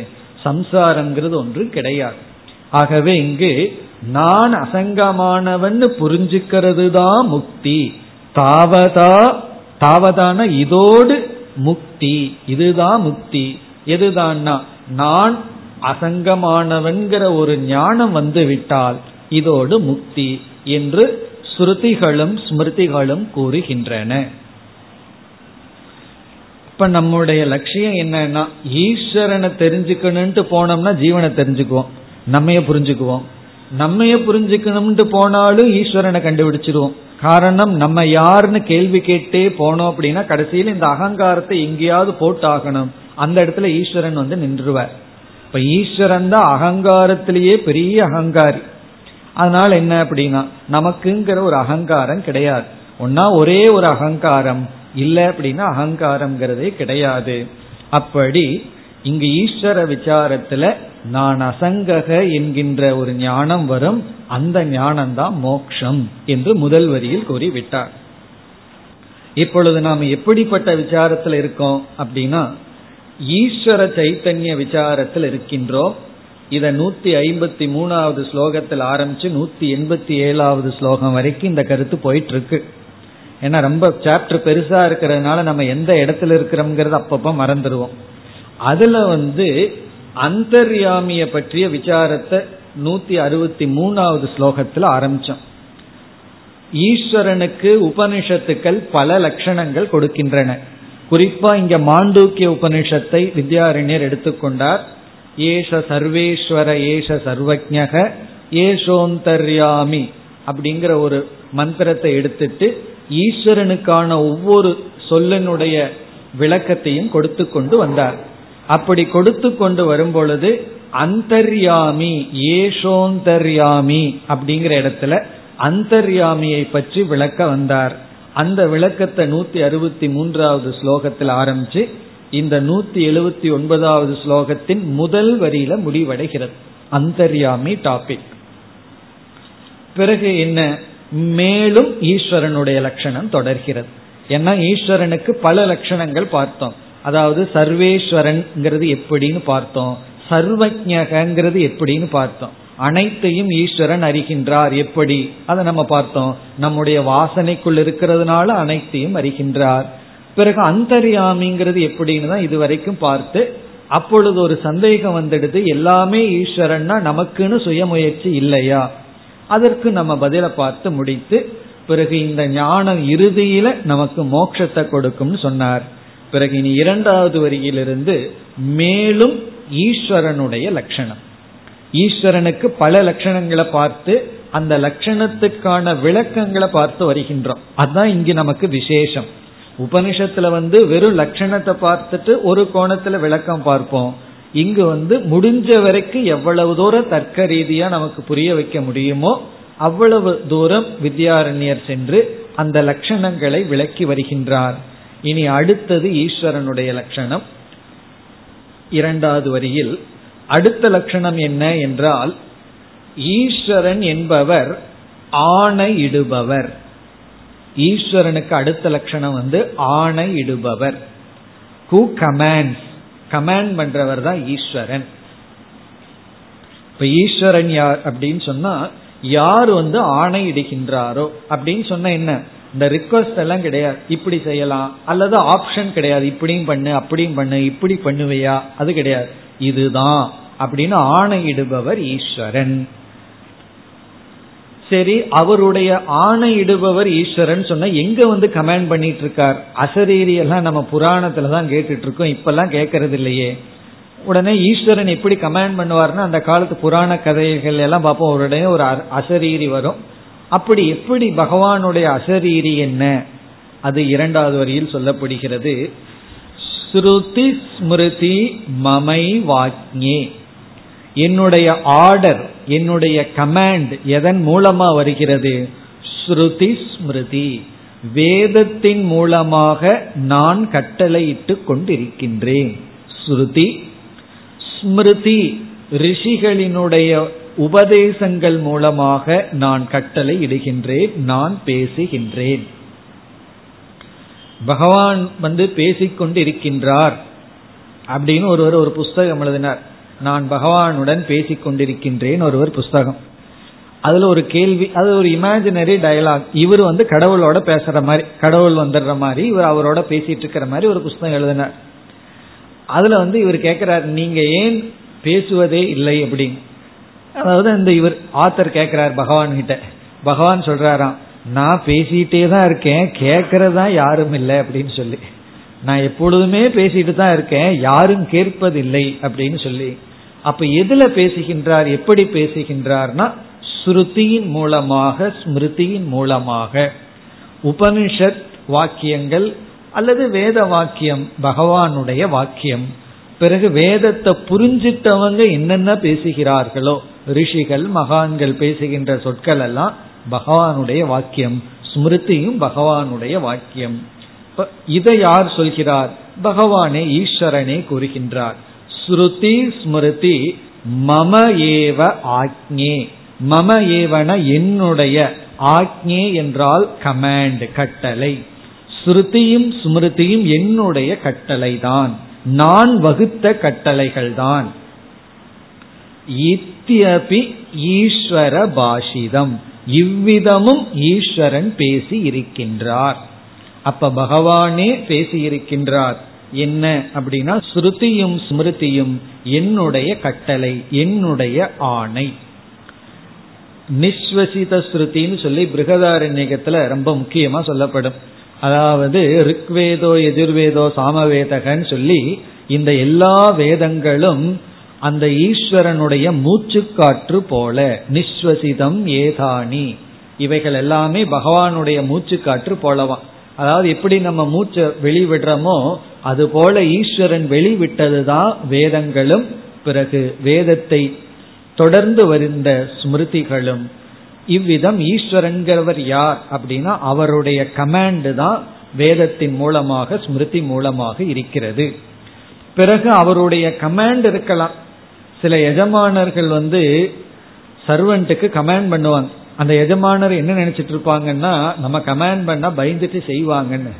சம்சாரம்ங்கிறது ஒன்றும் கிடையாது. ஆகவே இங்கு நான் அசங்கமானவன் புரிஞ்சுக்கிறது தான் முக்தி. தாவதா, தாவதான இதோடு முக்தி, இதுதான் முக்தி. எதுதான்னா நான் அசங்கமானவன்கிற ஒரு ஞானம் வந்துவிட்டால் இதோடு முக்தி என்று ஸ்ருதிகளும் ஸ்மிருதிகளும் கூறுகின்றன. இப்ப நம்முடைய லட்சியம் என்னன்னா, ஈஸ்வரனை தெரிஞ்சுக்கணும்ட்டு போனோம்னா ஜீவனை தெரிஞ்சுக்குவோம், நம்மைய புரிஞ்சுக்குவோம். நம்மைய புரிஞ்சுக்கணும்ட்டு போனாலும் ஈஸ்வரனை கண்டுபிடிச்சிருவோம். காரணம், நம்ம யாருன்னு கேள்வி கேட்டே போனோம் அப்படின்னா கடைசியில் இந்த அகங்காரத்தை எங்கேயாவது போட்டாகணும், அந்த இடத்துல ஈஸ்வரன் நின்றுவார். இப்ப ஈஸ்வரன் தான் அகங்காரத்திலேயே பெரிய அகங்காரி. அதனால என்ன அப்படின்னா, நமக்குங்கிற ஒரு அகங்காரம் கிடையாது. ஒன்னா ஒரே ஒரு அகங்காரம், இல்லை அப்படின்னா அகங்காரம்ங்கிறதே கிடையாது. அப்படி இங்கு ஈஸ்வர விசாரத்துல நான் அசங்கக என்கின்ற ஒரு ஞானம் வரும், அந்த ஞானம்தான் மோக்ஷம் என்று முதல் வரியில் கூறிவிட்டார். இப்பொழுது நாம் எப்படிப்பட்ட விசாரத்துல இருக்கோம் அப்படின்னா, ஈஸ்வர சைத்தன்ய விசாரத்தில் இருக்கின்றோம். இதை 153வது ஸ்லோகத்தில் ஆரம்பிச்சு 187வது ஸ்லோகம் வரைக்கும் இந்த கருத்து போயிட்டு இருக்கு. ஏன்னா ரொம்ப சாப்டர் பெருசா இருக்கிறதுனால நம்ம எந்த இடத்துல இருக்கிறோம்ங்கிறது அப்பப்ப மறந்துடுவோம். அதுல அந்தர்யாமிய பற்றிய விசாரத்தை 163வது ஸ்லோகத்தில் ஆரம்பிச்சோம். ஈஸ்வரனுக்கு உபனிஷத்துக்கள் பல லட்சணங்கள் கொடுக்கின்றன. குறிப்பா இங்க மாண்டூக்கிய உபனிஷத்தை வித்யாரண்யர் எடுத்துக்கொண்டார். ஏஷ சர்வேஸ்வர ஏஷ சர்வஜ்ஞக ஏஷோந்தர்யாமி அப்படிங்கிற ஒரு மந்திரத்தை எடுத்துட்டு ஈஸ்வரனுக்கான ஒவ்வொரு சொல்லினுடைய விளக்கத்தையும் கொடுத்து கொண்டு வந்தார். அப்படி கொடுத்து கொண்டு வரும்பொழுது அந்தர்யாமி ஏஷோந்தர்யாமி அப்படிங்கிற இடத்துல அந்தர்யாமியை பற்றி விளக்க வந்தார். அந்த விளக்கத்தை 163வது ஸ்லோகத்தில் ஆரம்பிச்சு இந்த 179வது ஸ்லோகத்தின் முதல் வரியில முடிவடைகிறது. அந்தர்யாமி டாபிக். பிறகு என்ன, மேலும் ஈஸ்வரனுடைய லட்சணம் தொடர்கிறது. ஏன்னா ஈஸ்வரனுக்கு பல லட்சணங்கள் பார்த்தோம். அதாவது சர்வேஸ்வரன்ங்கிறது எப்படின்னு பார்த்தோம், சர்வஜ்ஞகங்கிறது எப்படின்னு பார்த்தோம், அனைத்தையும் ஈஸ்வரன் அறிகின்றார் எப்படி அதை நம்ம பார்த்தோம். நம்முடைய வாசனைக்குள் இருக்கிறதுனால அனைத்தையும் அறிகின்றார். பிறகு அந்தர்யாமிங்கிறது எப்படின்னு தான் இதுவரைக்கும் பார்த்து, அப்பொழுது ஒரு சந்தேகம் வந்துடுது, எல்லாமே ஈஸ்வரன்னா நமக்குன்னு சுயமுயற்சி இல்லையா? அதற்கு நம்ம பதில பார்த்து முடித்து, பிறகு இந்த ஞானம் இறுதியில நமக்கு மோட்சத்தை கொடுக்கும்னு சொன்னார். பிறகு இனி இரண்டாவது வரியிலிருந்து மேலும் ஈஸ்வரனுடைய லட்சணம். ஈஸ்வரனுக்கு பல லட்சணங்களை பார்த்து அந்த லட்சணத்துக்கான விளக்கங்களை பார்த்து வருகின்றோம். அதுதான் இங்கு நமக்கு விசேஷம். உபனிஷத்துல வெறும் லட்சணத்தை பார்த்துட்டு ஒரு கோணத்துல விளக்கம் பார்ப்போம். இங்கு முடிஞ்ச வரைக்கும் எவ்வளவு தூரம் தர்க்க ரீதியா நமக்கு புரிய வைக்க முடியுமோ அவ்வளவு தூரம் வித்யாரண்யர் சென்று அந்த லட்சணங்களை விளக்கி வருகின்றார். இனி அடுத்தது ஈஸ்வரனுடைய லட்சணம். இரண்டாவது வரியில் அடுத்த லட்சணம் என்ன என்றால், ஈஸ்வரன் என்பவர் ஆணையிடுபவர். ஈஸ்வரனுக்கு அடுத்த லட்சணம் ஆணையிடுபவர், ஹூ கமாண்ட்ஸ், கமாண்ட் பண்றவர் தான் ஈஸ்வரன். இப்ப ஈஸ்வரன் யார் அப்படின்னு சொன்னா, யார் ஆணையிடுகின்றாரோ அப்படின்னு சொன்னா என்ன, இந்த ரிக்வஸ்ட் எல்லாம் கிடையாது, இப்படி செய்யலாம் அல்லது ஆப்ஷன் கிடையாது, இப்படியும் பண்ணு அப்படியும் பண்ணு இப்படி பண்ணுவையா, அது கிடையாது, இதுதான் அப்படின்னு ஆணையிடுபவர் ஈஸ்வரன். சரி, அவருடைய ஆணையிடுபவர் ஈஸ்வரன் சொன்னா எங்க கமெண்ட் பண்ணிட்டு இருக்கார்? அசரீரி எல்லாம் நம்ம புராணத்துல தான் கேட்டுட்டு இருக்கோம், இப்பெல்லாம் கேட்கறது இல்லையே. உடனே ஈஸ்வரன் எப்படி கமெண்ட் பண்ணுவார்னா, அந்த காலத்து புராண கதைகள் எல்லாம் பார்ப்போம், அவருடைய ஒரு அசரீரி வரும். அப்படி எப்படி பகவானுடைய அசரீரி என்ன, அது இரண்டாவது வரியில் சொல்லப்படுகிறது. ஸ்ருதி ஸ்மிருதி மமை வாக்ஞே, என்னுடைய ஆர்டர் என்னுடைய கமாண்ட் எதன் மூலமா வருகிறது? ஸ்ருதி ஸ்மிருதி, வேதத்தின் மூலமாக நான் கட்டளையிட்டு கொண்டிருக்கின்றேன். ஸ்ருதி ஸ்மிருதி, ரிஷிகளினுடைய உபதேசங்கள் மூலமாக நான் கட்டளை இடுகின்றேன், நான் பேசுகின்றேன். பகவான் பேசிக்கொண்டு இருக்கின்றார் அப்படின்னு ஒருவர் ஒரு புஸ்தகம் எழுதினார். நான் பகவானுடன் பேசிக்கொண்டிருக்கின்றேன் ஒருவர் புஸ்தகம். அதுல ஒரு கேள்வி, அது ஒரு இமேஜினரி டயலாக். இவர் கடவுளோட பேசுற மாதிரி, கடவுள் வந்துடுற மாதிரி, இவர் அவரோட பேசிட்டு இருக்கிற மாதிரி ஒரு புஸ்தகம் எழுதினார். அதுல இவர் கேட்கிறார், நீங்க ஏன் பேசுவதே இல்லை அப்படின்னு. அதாவது இந்த இவர் ஆத்தர் கேட்கிறார் பகவான் கிட்ட. பகவான் சொல்றாராம், நான் பேசிட்டே தான் இருக்கேன், கேட்கறதா யாரும் இல்லை அப்படின்னு சொல்லி. நான் எப்பொழுதுமே பேசிட்டு தான் இருக்கேன், யாரும் கேட்பதில்லை அப்படின்னு சொல்லி. அப்ப எதுல பேசுகின்றார், எப்படி பேசுகின்றார்னா ஸ்ருதியின் மூலமாக, ஸ்மிருதியின் மூலமாக. உபனிஷத் வாக்கியங்கள் அல்லது வேத வாக்கியம் பகவானுடைய வாக்கியம். பிறகு வேதத்தை புரிஞ்சிட்டவங்க என்னென்ன பேசுகிறார்களோ, ரிஷிகள் மகான்கள் பேசுகின்ற சொற்கள் எல்லாம் பகவானுடைய வாக்கியம், ஸ்மிருதியும் பகவானுடைய வாக்கியம். இதை யார் சொல்கிறார்? பகவானே, ஈஸ்வரனே கூறுகின்றார். ஸ்ருதி ஸ்மிருதி மம ஏவ ஆக்ஞே, மம ஏவன என்னுடைய, ஆக்ஞே என்றால் கமாண்ட் கட்டளை, ஸ்ருதியும் ஸ்மிருதியும் என்னுடைய கட்டளைதான், நான் வகுத்த கட்டளைகள் தான். இத்யபி ஈஸ்வர பாஷிதம், இவ்விதமும் ஈஸ்வரன் பேசி இருக்கின்றார். அப்ப பகவானே பேசி இருக்கின்றார். என்ன அப்படின்னா, ஸ்ருதியும் ஸ்மிருதியும் என்னுடைய கட்டளை, என்னுடைய ஆணை. நிஸ்வசித ஸ்ருதின்னு சொல்லி பிருகதாரண்யகத்துல ரொம்ப முக்கியமா சொல்லப்படும். அதாவது ரிக்வேதோ எஜுர்வேதோ சாமவேதகன்னு சொல்லி இந்த எல்லா வேதங்களும் அந்த ஈஸ்வரனுடைய மூச்சுக்காற்று போல. நிஸ்வசிதம் ஏதானி, இவைகள் எல்லாமே பகவானுடைய மூச்சுக்காற்று போலவாம். அதாவது எப்படி நம்ம மூச்சை வெளிவிடுறோமோ அது போல ஈஸ்வரன் வெளிவிட்டதுதான் வேதங்களும், பிறகு வேதத்தை தொடர்ந்து வருந்த ஸ்மிருதிகளும். இவ்விதம் ஈஸ்வரன்கிறவர் யார் அப்படின்னா, அவருடைய கமாண்ட் தான் வேதத்தின் மூலமாக ஸ்மிருதி மூலமாக இருக்கிறது. பிறகு அவருடைய கமாண்ட் இருக்கலாம், சில எஜமானர்கள் சர்வன்ட்டுக்கு கமாண்ட் பண்ணுவாங்க. அந்த எஜமானர் என்ன நினைச்சிட்டு இருப்பாங்கன்னா, நம்ம கமாண்ட் பண்ணா பயந்துட்டு செய்வாங்கன்னு.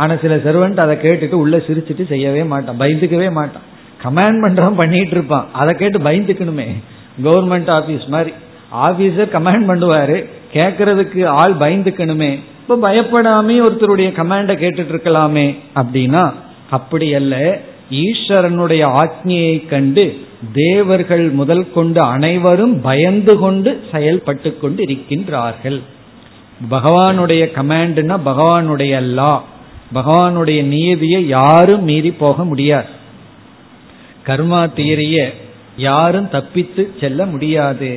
ஆனா சில சர்வன்ட் அதை கேட்டுட்டு உள்ள சிரிச்சுட்டு செய்யவே மாட்டான், பயந்துக்கவே மாட்டான். கமாண்ட் பண்றவன் பண்ணிட்டு இருப்பான், அதை கேட்டு பயந்துக்கணுமே. கவர்மெண்ட் ஆபீஸ் மாதிரி ஆபீசர் கமாண்ட் பண்ணுவாரு, கேட்கறதுக்கு ஆள் பயந்துக்கணுமே. இப்ப பயப்படாமே ஒருத்தருடைய கமாண்ட கேட்டுட்டு இருக்கலாமே அப்படின்னா, அப்படி அல்ல. ஈஸ்வரனுடைய ஆக்ஞையை கண்டு தேவர்கள் முதல் கொண்டு அனைவரும் பயந்து கொண்டு செயல்பட்டு கொண்டு இருக்கின்றார்கள். பகவானுடைய கமாண்ட்னா பகவானுடைய லா, பகவானுடைய நியதியை யாரும் மீறி போக முடியாது. கர்மா தியரிய யாரும் தப்பித்து செல்ல முடியாது.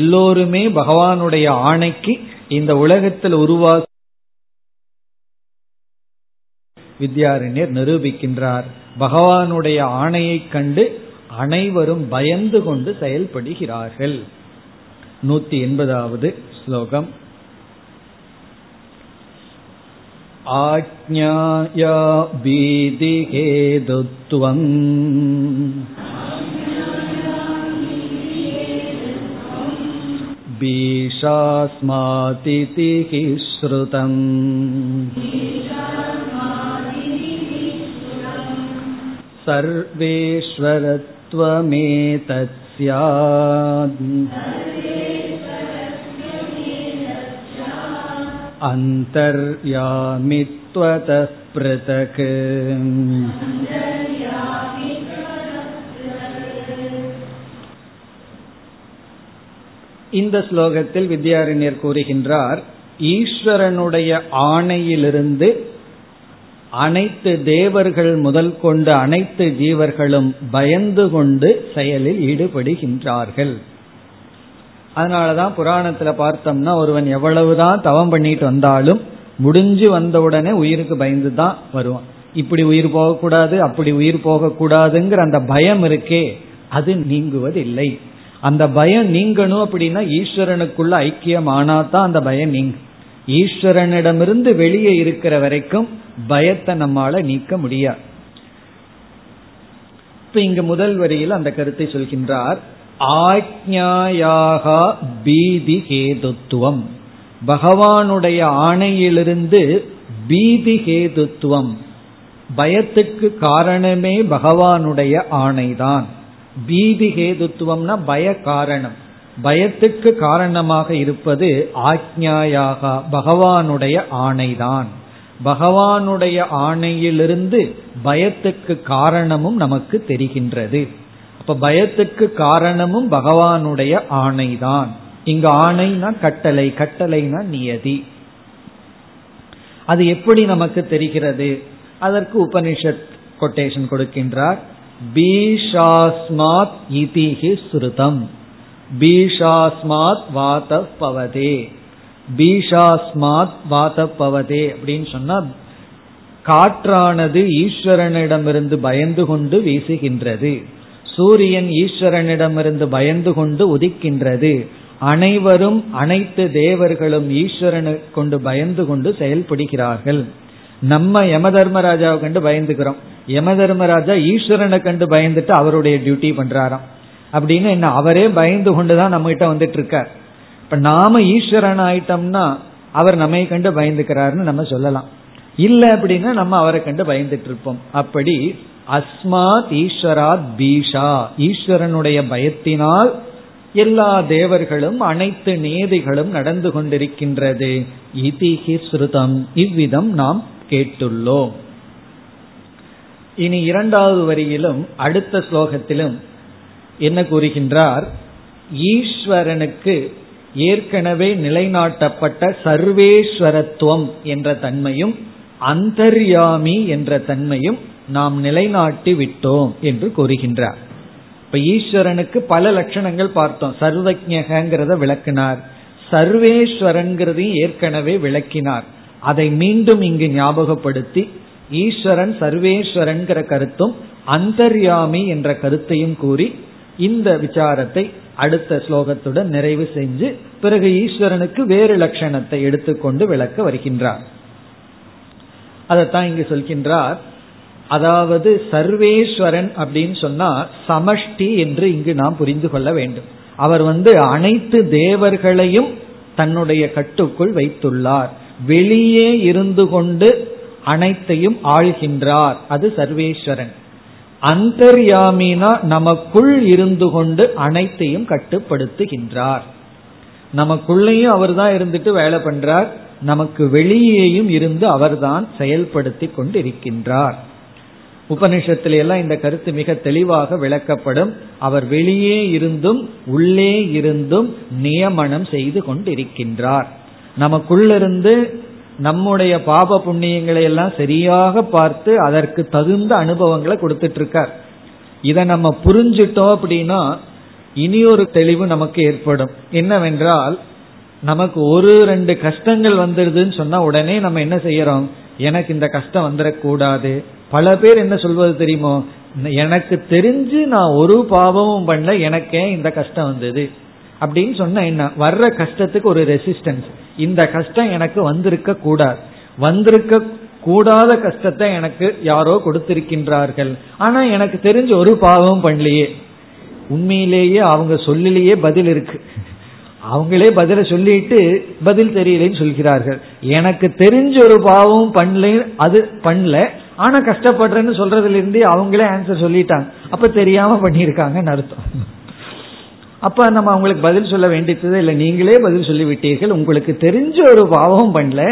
எல்லோருமே பகவானுடைய ஆணைக்கு இந்த உலகத்தில் உருவாக்க வித்யாரண்யர் நிரூபிக்கின்றார். பகவானுடைய ஆணையை கண்டு அனைவரும் பயந்து கொண்டு செயல்படுகிறார்கள். 180வது ஸ்லோகம். ஆஜ்ஞாயா பீதிஹேதுத்வம் பீஷாஸ்மாதிதி ஸ்ருதம் சர்வேஸ்வரத்வமேதத் ஸ்யாத் அந்தர்யாமித்வதः ப்ரதக். இந்த ஸ்லோகத்தில் வித்யாரண்யர் கூறுகின்றார், ஈஸ்வரனுடைய ஆணையிலிருந்து அனைத்து தேவர்கள் முதல் கொண்டு அனைத்து ஜீவர்களும் பயந்து கொண்டு செயலில் ஈடுபடுகின்றார்கள். அதனாலதான் புராணத்துல பார்த்தோம்னா, ஒருவன் எவ்வளவுதான் தவம் பண்ணிட்டு வந்தாலும் முடிஞ்சு வந்தவுடனே உயிருக்கு பயந்து தான் வருவான். இப்படி உயிர் போகக்கூடாது, அப்படி உயிர் போகக்கூடாதுங்கிற அந்த பயம் இருக்கே, அது நீங்குவதில்லை. அந்த பயம் நீங்கணும் அப்படின்னா ஈஸ்வரனுக்குள்ள ஐக்கியமானா தான் அந்த பயம் நீங்கும். ஈஸ்வரனிடமிருந்து வெளியே இருக்கிற வரைக்கும் பயத்தை நம்மால நீக்க முடியாது. இப்ப இங்க முதல் வரியில் அந்த கருத்தை சொல்கின்றார். ஆக்ஞாயாக பீதி ஹேதுத்துவம், பகவானுடைய ஆணையிலிருந்து பீதி ஹேதுத்துவம், பயத்துக்கு காரணமே பகவானுடைய ஆணைதான். பீதி ஹேதுத்துவம்னா பய காரணம், பயத்துக்கு காரணமாக இருப்பது ஆக்ஞாயாக பகவானுடைய ஆணைதான். பகவானுடைய ஆணையிலிருந்து பயத்துக்கு காரணமும் நமக்கு தெரிகின்றது. அப்ப பயத்துக்கு காரணமும் பகவானுடைய ஆணைதான். இங்கு ஆணைனா கட்டளை, கட்டளைனா நியதி. அது எப்படி நமக்கு தெரிகிறது? அதற்கு உபனிஷத் கொட்டேஷன் கொடுக்கின்றார். பீஷாஸ்மாத் இதிஹி ஸ்ருதம், பீஷாஸ்மாத் வாதப்பவதே. பீஷாஸ்மாத் வாதப்பவதே அப்படின்னு சொன்னா, காற்றானது ஈஸ்வரனிடமிருந்து பயந்து கொண்டு வீசுகின்றது, சூரியன் ஈஸ்வரனிடமிருந்து பயந்து கொண்டு உதிக்கின்றது, அனைவரும் அனைத்து தேவர்களும் ஈஸ்வரனை கொண்டு பயந்து கொண்டு செயல்படுகிறார்கள். நம்ம யம தர்மராஜாவை கண்டு பயந்துக்கிறோம், யம தர்மராஜா ஈஸ்வரனை கண்டு பயந்துட்டு அவருடைய டியூட்டி பண்றாராம். அப்படின்னு என்ன, அவரே பயந்து கொண்டுதான் நம்ம கிட்ட வந்துட்டு இருக்கார். இப்ப நாம ஈஸ்வரன் ஆயிட்டோம்னா அவர் நம்மை கண்டு பயந்துக்கிறாருன்னு நம்ம சொல்லலாம். இல்லை அப்படின்னா நம்ம அவரை கண்டு பயந்துட்டு இருப்போம். அப்படி அஸ்மாத் ஈஸ்வராத் பீஷா, ஈஸ்வரனுடைய பயத்தினால் எல்லா தேவர்களும் அனைத்து நியதிகளும் நடந்து கொண்டிருக்கின்றது. இதிஹி ஸ்ருதம், இவ்விதம் நாம் கேட்டுள்ளோம். இனி இரண்டாவது வரியிலும் அடுத்த ஸ்லோகத்திலும் என்ன கூறுகின்றார்? ஈஸ்வரனுக்கு ஏற்கனவே நிலைநாட்டப்பட்ட சர்வேஸ்வரத்துவம் என்ற தன்மையும் அந்தர்யாமி என்ற தன்மையும் நாம் நிலைநாட்டி விட்டோம் என்று கூறுகின்றார். இப்ப ஈஸ்வரனுக்கு பல லட்சணங்கள் பார்த்தோம். சர்வஜ்ஞகங்கிறத விளக்கினார், சர்வேஸ்வரன்கிறதையும் ஏற்கனவே விளக்கினார். அதை மீண்டும் இங்கு ஞாபகப்படுத்தி ஈஸ்வரன் சர்வேஸ்வரன்கிற கருத்தும் அந்தர்யாமி என்ற கருத்தையும் கூறி இந்த விசாரத்தை அடுத்த ஸ்லோகத்துடன் நிறைவு செஞ்சு பிறகு ஈஸ்வரனுக்கு வேறு லட்சணத்தை எடுத்துக்கொண்டு விளக்க வருகின்றார். அதைத்தான் இங்கு சொல்கின்றார். அதாவது சர்வேஸ்வரன் அப்படின்னு சொன்னா சமஷ்டி என்று இங்கு நாம் புரிந்து கொள்ள வேண்டும். அவர் அனைத்து தேவர்களையும் தன்னுடைய கட்டுக்குள் வைத்துள்ளார். வெளியே இருந்து கொண்டு அனைத்தையும் ஆள்கின்றார், அது சர்வேஸ்வரன். அந்தர்யாமினா நமக்குள் இருந்து கொண்டு அனைத்தையும் கட்டுப்படுத்துகின்றார். நமக்குள்ளேயும் அவர் தான் இருந்துட்டு வேலை பண்றார், நமக்கு வெளியேயும் இருந்து அவர்தான் செயல்படுத்தி கொண்டு இருக்கின்றார். உபனிஷத்துல எல்லாம் இந்த கருத்து மிக தெளிவாக விளக்கப்படும். அவர் வெளியே இருந்தும் உள்ளே இருந்தும் நியமனம் செய்து கொண்டிருக்கின்றார். நமக்குள்ளிருந்து நம்முடைய பாப புண்ணியங்களை எல்லாம் சரியாக பார்த்து அதற்கு தகுந்த அனுபவங்களை கொடுத்துட்டு இருக்கார். இதை நம்ம புரிஞ்சுட்டோம் அப்படின்னா இனியொரு தெளிவு நமக்கு ஏற்படும். என்னவென்றால், நமக்கு ஒரு ரெண்டு கஷ்டங்கள் வந்துடுதுன்னு சொன்னா உடனே நம்ம என்ன செய்யறோம், எனக்கு இந்த கஷ்டம் வந்துடக்கூடாது. பல பேர் என்ன சொல்வது தெரியுமோ, எனக்கு தெரிஞ்சு நான் ஒரு பாவமும் பண்ணல, எனக்கே இந்த கஷ்டம் வந்தது அப்படின்னு சொன்ன என்ன, வர்ற கஷ்டத்துக்கு ஒரு ரெசிஸ்டன்ஸ். இந்த கஷ்டம் எனக்கு வந்திருக்க கூடாது, வந்திருக்க கூடாத கஷ்டத்தை எனக்கு யாரோ கொடுத்திருக்கின்றார்கள், ஆனா எனக்கு தெரிஞ்சு ஒரு பாவமும் பண்ணலையே. உண்மையிலேயே அவங்க சொல்லிலேயே பதில் இருக்கு, அவங்களே பதில சொல்லிட்டு பதில் தெரியலன்னு சொல்கிறார்கள். எனக்கு தெரிஞ்ச ஒரு பாவம் பண்ணல, அது பண்ணல, ஆனா கஷ்டப்படுறேன்னு சொல்றதுல இருந்து அவங்களே ஆன்சர் சொல்லிட்டாங்க. அப்ப தெரியாம பண்ணியிருக்காங்கன்னு அர்த்தம். அப்ப நம்ம அவங்களுக்கு பதில் சொல்ல வேண்டியது இல்லை, நீங்களே பதில் சொல்லி விட்டீர்கள். உங்களுக்கு தெரிஞ்ச ஒரு பாவம் பண்ணல,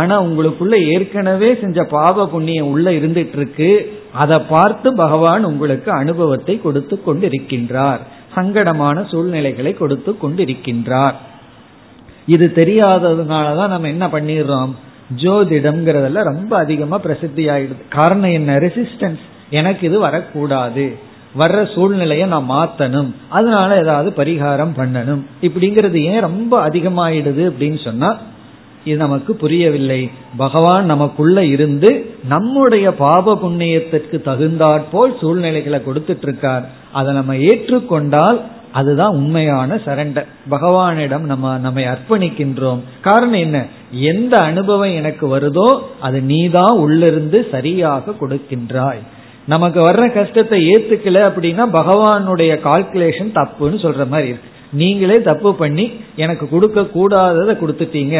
ஆனா உங்களுக்குள்ள ஏற்கனவே செஞ்ச பாவ புண்ணியம் உள்ள இருந்துட்டு இருக்கு. அதை பார்த்து பகவான் உங்களுக்கு அனுபவத்தை கொடுத்து கொண்டு இருக்கின்றார், சங்கடமான சூழ்நிலைகளை கொடுத்து கொண்டிருக்கின்றார். இது தெரியாததுனாலதான் நம்ம என்ன பண்ணிடுறோம், ஜோதிடம்ங்கிறதுல ரொம்ப அதிகமா பிரசித்தி ஆயிடுது. காரணம் என்ன, ரெசிஸ்டன்ஸ். எனக்கு இது வரக்கூடாது, வர்ற சூழ்நிலையை நான் மாத்தணும், அதனால ஏதாவது பரிகாரம் பண்ணணும், இப்படிங்கிறது ஏன் ரொம்ப அதிகமாயிடுது அப்படின்னு சொன்னா இது நமக்கு புரியவில்லை. பகவான் நமக்குள்ள இருந்து நம்முடைய பாப புண்ணியத்திற்கு தகுந்தாற்போல் சூழ்நிலைகளை கொடுத்துட்டு இருக்கார். அதை நம்ம ஏற்றுக்கொண்டால் அதுதான் உண்மையான சரண்டர். பகவானிடம் நம்மை அர்ப்பணிக்கின்றோம். காரணம் என்ன, எந்த அனுபவம் எனக்கு வருதோ அது நீதான் உள்ளிருந்து சரியாக கொடுக்கின்றாய். நமக்கு வர்ற கஷ்டத்தை ஏத்துக்கல அப்படின்னா பகவானுடைய கால்குலேஷன் தப்புன்னு சொல்ற மாதிரி இருக்கு. நீங்களே தப்பு பண்ணி எனக்கு கொடுக்க கூடாததை கொடுத்துட்டீங்க,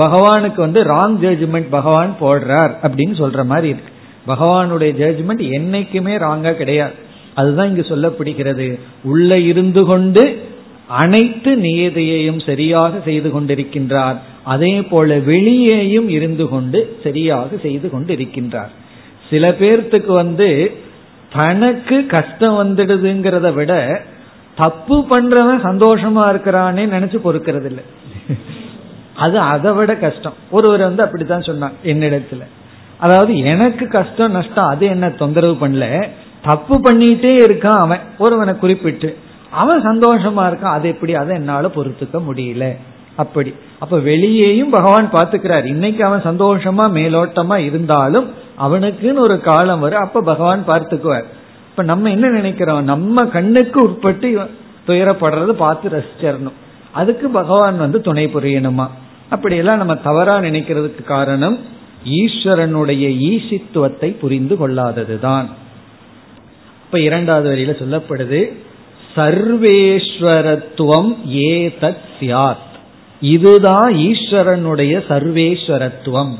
பகவானுக்கு ராங் ஜட்ஜ்மெண்ட் பகவான் போடுறார் அப்படின்னு சொல்ற மாதிரி இருக்கு. பகவானுடைய ஜட்ஜ்மெண்ட் என்னைக்குமே ராங்கா கிடையாது. அதுதான் இங்கு சொல்லப்படுகிறது. உள்ள இருந்து கொண்டு அனைத்து நியதியையும் சரியாக செய்து கொண்டிருக்கின்றார், அதே போல வெளியேயும் இருந்து கொண்டு சரியாக செய்து கொண்டிருக்கின்றார். சில பேர்த்துக்கு தனக்கு கஷ்டம் வந்துடுதுங்கிறத விட தப்பு பண்றவன் சந்தோஷமா இருக்கிறானே நினைச்சு பொறுக்கிறது இல்லை, அது அதை விட கஷ்டம். ஒருவர் அப்படித்தான் சொன்னான் என்னிடத்துல. அதாவது எனக்கு கஷ்டம் நஷ்டம் அது என்ன தொந்தரவு பண்ணல, தப்பு பண்ணிட்டே இருக்கான் அவன், ஒருவனை குறிப்பிட்டு அவன் சந்தோஷமா இருக்கான், அது எப்படி, அதை என்னால பொறுத்துக்க முடியல. அப்படி அப்ப வெளியேயும் பகவான் பாத்துக்கிறார். இன்னைக்கு அவன் சந்தோஷமா மேலோட்டமா இருந்தாலும் அவனுக்குன்னு ஒரு காலம் வரும், அப்ப பகவான் பார்த்துக்குவார். இப்ப நம்ம என்ன நினைக்கிறோம், நம்ம கண்ணுக்கு உட்பட்டு துயரப்படுறது பார்த்து ரசிச்சிடணும், அதுக்கு பகவான் துணை புரியணுமா? அப்படியெல்லாம் நம்ம தவறா நினைக்கிறதுக்கு காரணம் ஈஸ்வரனுடைய ஈசித்துவத்தை புரிந்து கொள்ளாததுதான். இப்ப இரண்டாவது வரியில சொல்லப்படுது, சர்வேஸ்வரத்துவம் ஏதத் ஸ்யாத். இதுதான் ஈஸ்வரனுடைய சர்வேஸ்வரத்துவம்.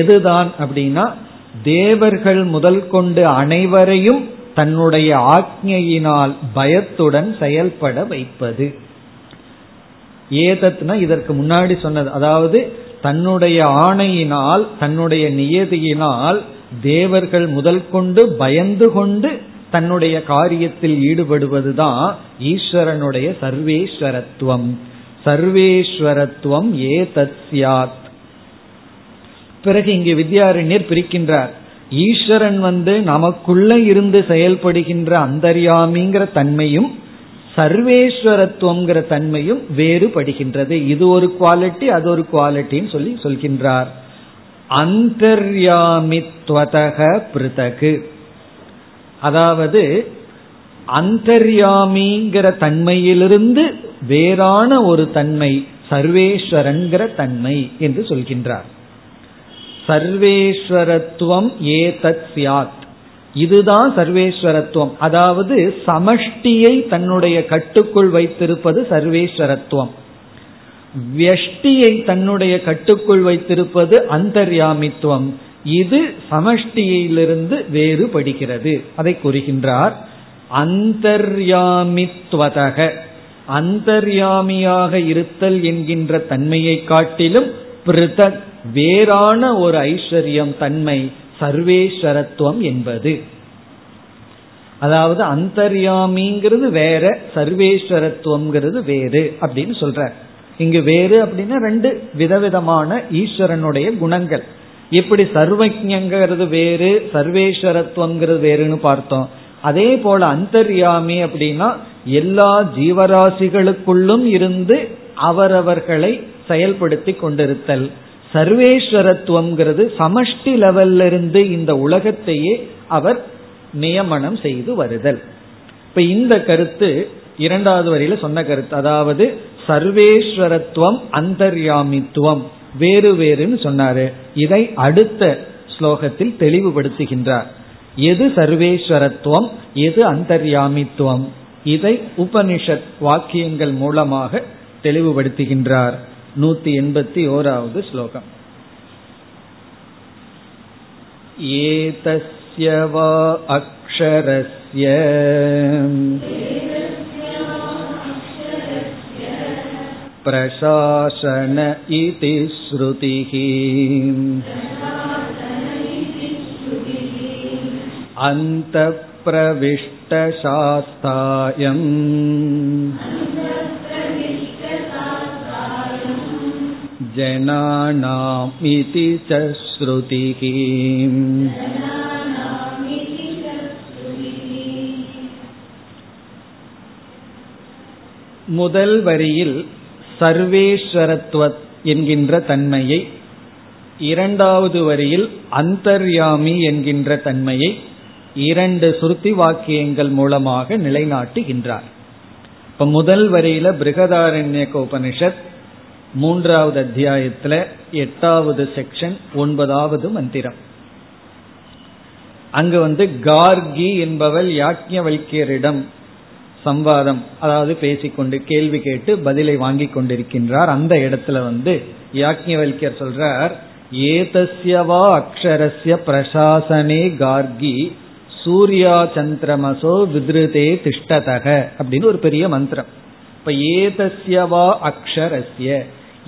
எதுதான் அப்படின்னா, தேவர்கள் முதல் கொண்டு அனைவரையும் தன்னுடைய ஆக்ஞையினால் பயத்துடன் செயல்பட வைப்பது. ஏதத்னா இதற்கு முன்னாடி சொன்னது, அதாவது தன்னுடைய ஆணையினால் தன்னுடைய நியதியினால் தேவர்கள் முதல் கொண்டு பயந்து கொண்டு தன்னுடைய காரியத்தில் ஈடுபடுவதுதான் ஈஸ்வரனுடைய சர்வேஸ்வரத்துவம். சர்வேஸ்வரத்துவம் ஏதத் ஸ்யாத். பிறகு இங்கு வித்யாரண்யர் பிரிக்கின்றார். ஈஸ்வரன் நமக்குள்ள இருந்து செயல்படுகின்ற அந்தர்யாமிங்கிற தன்மையும் சர்வேஸ்வரத்துவங்கிற தன்மையும் வேறுபடுகின்றது. இது ஒரு குவாலிட்டி, அது ஒரு குவாலிட்டின்னு சொல்லி சொல்கின்றார். அந்தர்யாமித்வதக பிருதகு, அதாவது அந்தர்யாமிங்கிற தன்மையிலிருந்து வேறான ஒரு தன்மை சர்வேஸ்வரன்கிற தன்மை என்று சொல்கின்றார். சர்வேஸ்வரத்துவம் ஏதத் ஸ்யாத் இதுதான் சர்வேஸ்வரத்துவம். அதாவது சமஷ்டியை தன்னுடைய கட்டுக்குள் வைத்திருப்பது சர்வேஸ்வரத்துவம், வியஷ்டியை தன்னுடைய கட்டுக்குள் வைத்திருப்பது அந்தர்யாமித்துவம். இது சமஷ்டியிலிருந்து வேறுபடுகிறது. அதை கூறுகின்றார், அந்தர்யாமித்வதக, அந்தர்யாமியாக இருத்தல் என்கின்ற தன்மையை காட்டிலும் பிருதக் வேறான ஒரு ஐஸ்வர்யம் தன்மை சர்வேஸ்வரத்துவம் என்பது. அதாவது அந்தர்யாமிங்கிறது வேற, சர்வேஸ்வரத்துவம்ங்கிறது வேறு அப்படின்னு சொல்ற. இங்கு வேறு அப்படின்னா ரெண்டு விதவிதமான ஈஸ்வரனுடைய குணங்கள். எப்படி சர்வஜ்ஞங்கிறது வேறு, சர்வேஸ்வரத்துவம்ங்கிறது வேறுன்னு பார்த்தோம். அதே போல அந்தர்யாமி அப்படின்னா எல்லா ஜீவராசிகளுக்குள்ளும் இருந்து அவரவர்களை செயல்படுத்தி கொண்டிருத்தல். சர்வேஸ்வரத்துவம்ங்கிறது சமஷ்டி லெவல்ல இருந்து இந்த உலகத்தையே அவர் நியமனம் செய்து வருதல். இப்ப இந்த கருத்து இரண்டாவது வரையில சொன்ன கருத்து, அதாவது சர்வேஸ்வரத்துவம் அந்தர்யாமித்துவம் வேறு வேறுன்னு சொன்னாரு. இதை அடுத்த ஸ்லோகத்தில் தெளிவுபடுத்துகின்றார். எது சர்வேஸ்வரத்துவம், எது அந்தர்யாமித்துவம், இதை உபனிஷத் வாக்கியங்கள் மூலமாக தெளிவுபடுத்துகின்றார். 181வது ஸ்லோகம். ஏதஸ்ய வா அக்ஷரஸ்ய பிரசாசன இதி ஸ்ருதிஹி அந்தப்ரவிஷ்ட சாஸ்தாயம் ஜனானாம் இதி ச ஸ்ருதிஹி. முதல் வரியில் சர்வேஸ்வரத்துவ என்கின்ற தன்மையை, இரண்டாவது வரியில் அந்தர்யாமி என்கின்ற தன்மையை இரண்டு சுருதி வாக்கியங்கள் மூலமாக நிலைநாட்டுகின்றார். இப்ப முதல் வரியில பிருகதாரண்யக உபனிஷத் 3வது அத்தியாயத்துல 8வது செக்ஷன் 9வது மந்திரம். அங்கு கார்கி என்பவள் யாக்ஞவல்கியரிடம் சம்வாதம், அதாவது பேசிக்கொண்டு கேள்வி கேட்டு பதிலை வாங்கி கொண்டிருக்கின்றார். அந்த இடத்துல யாக்ஞவல்கியர் சொல்றார், ஏதஸ்யவா அக்ஷரஸ்ய பிரசாசனே கார்கி சூர்யா சந்திரமசோ வித்ருதே திஷ்டதக அப்படின்னு ஒரு பெரிய மந்திரம். இப்ப ஏதஸ்யவா அக்ஷரஸ்ய,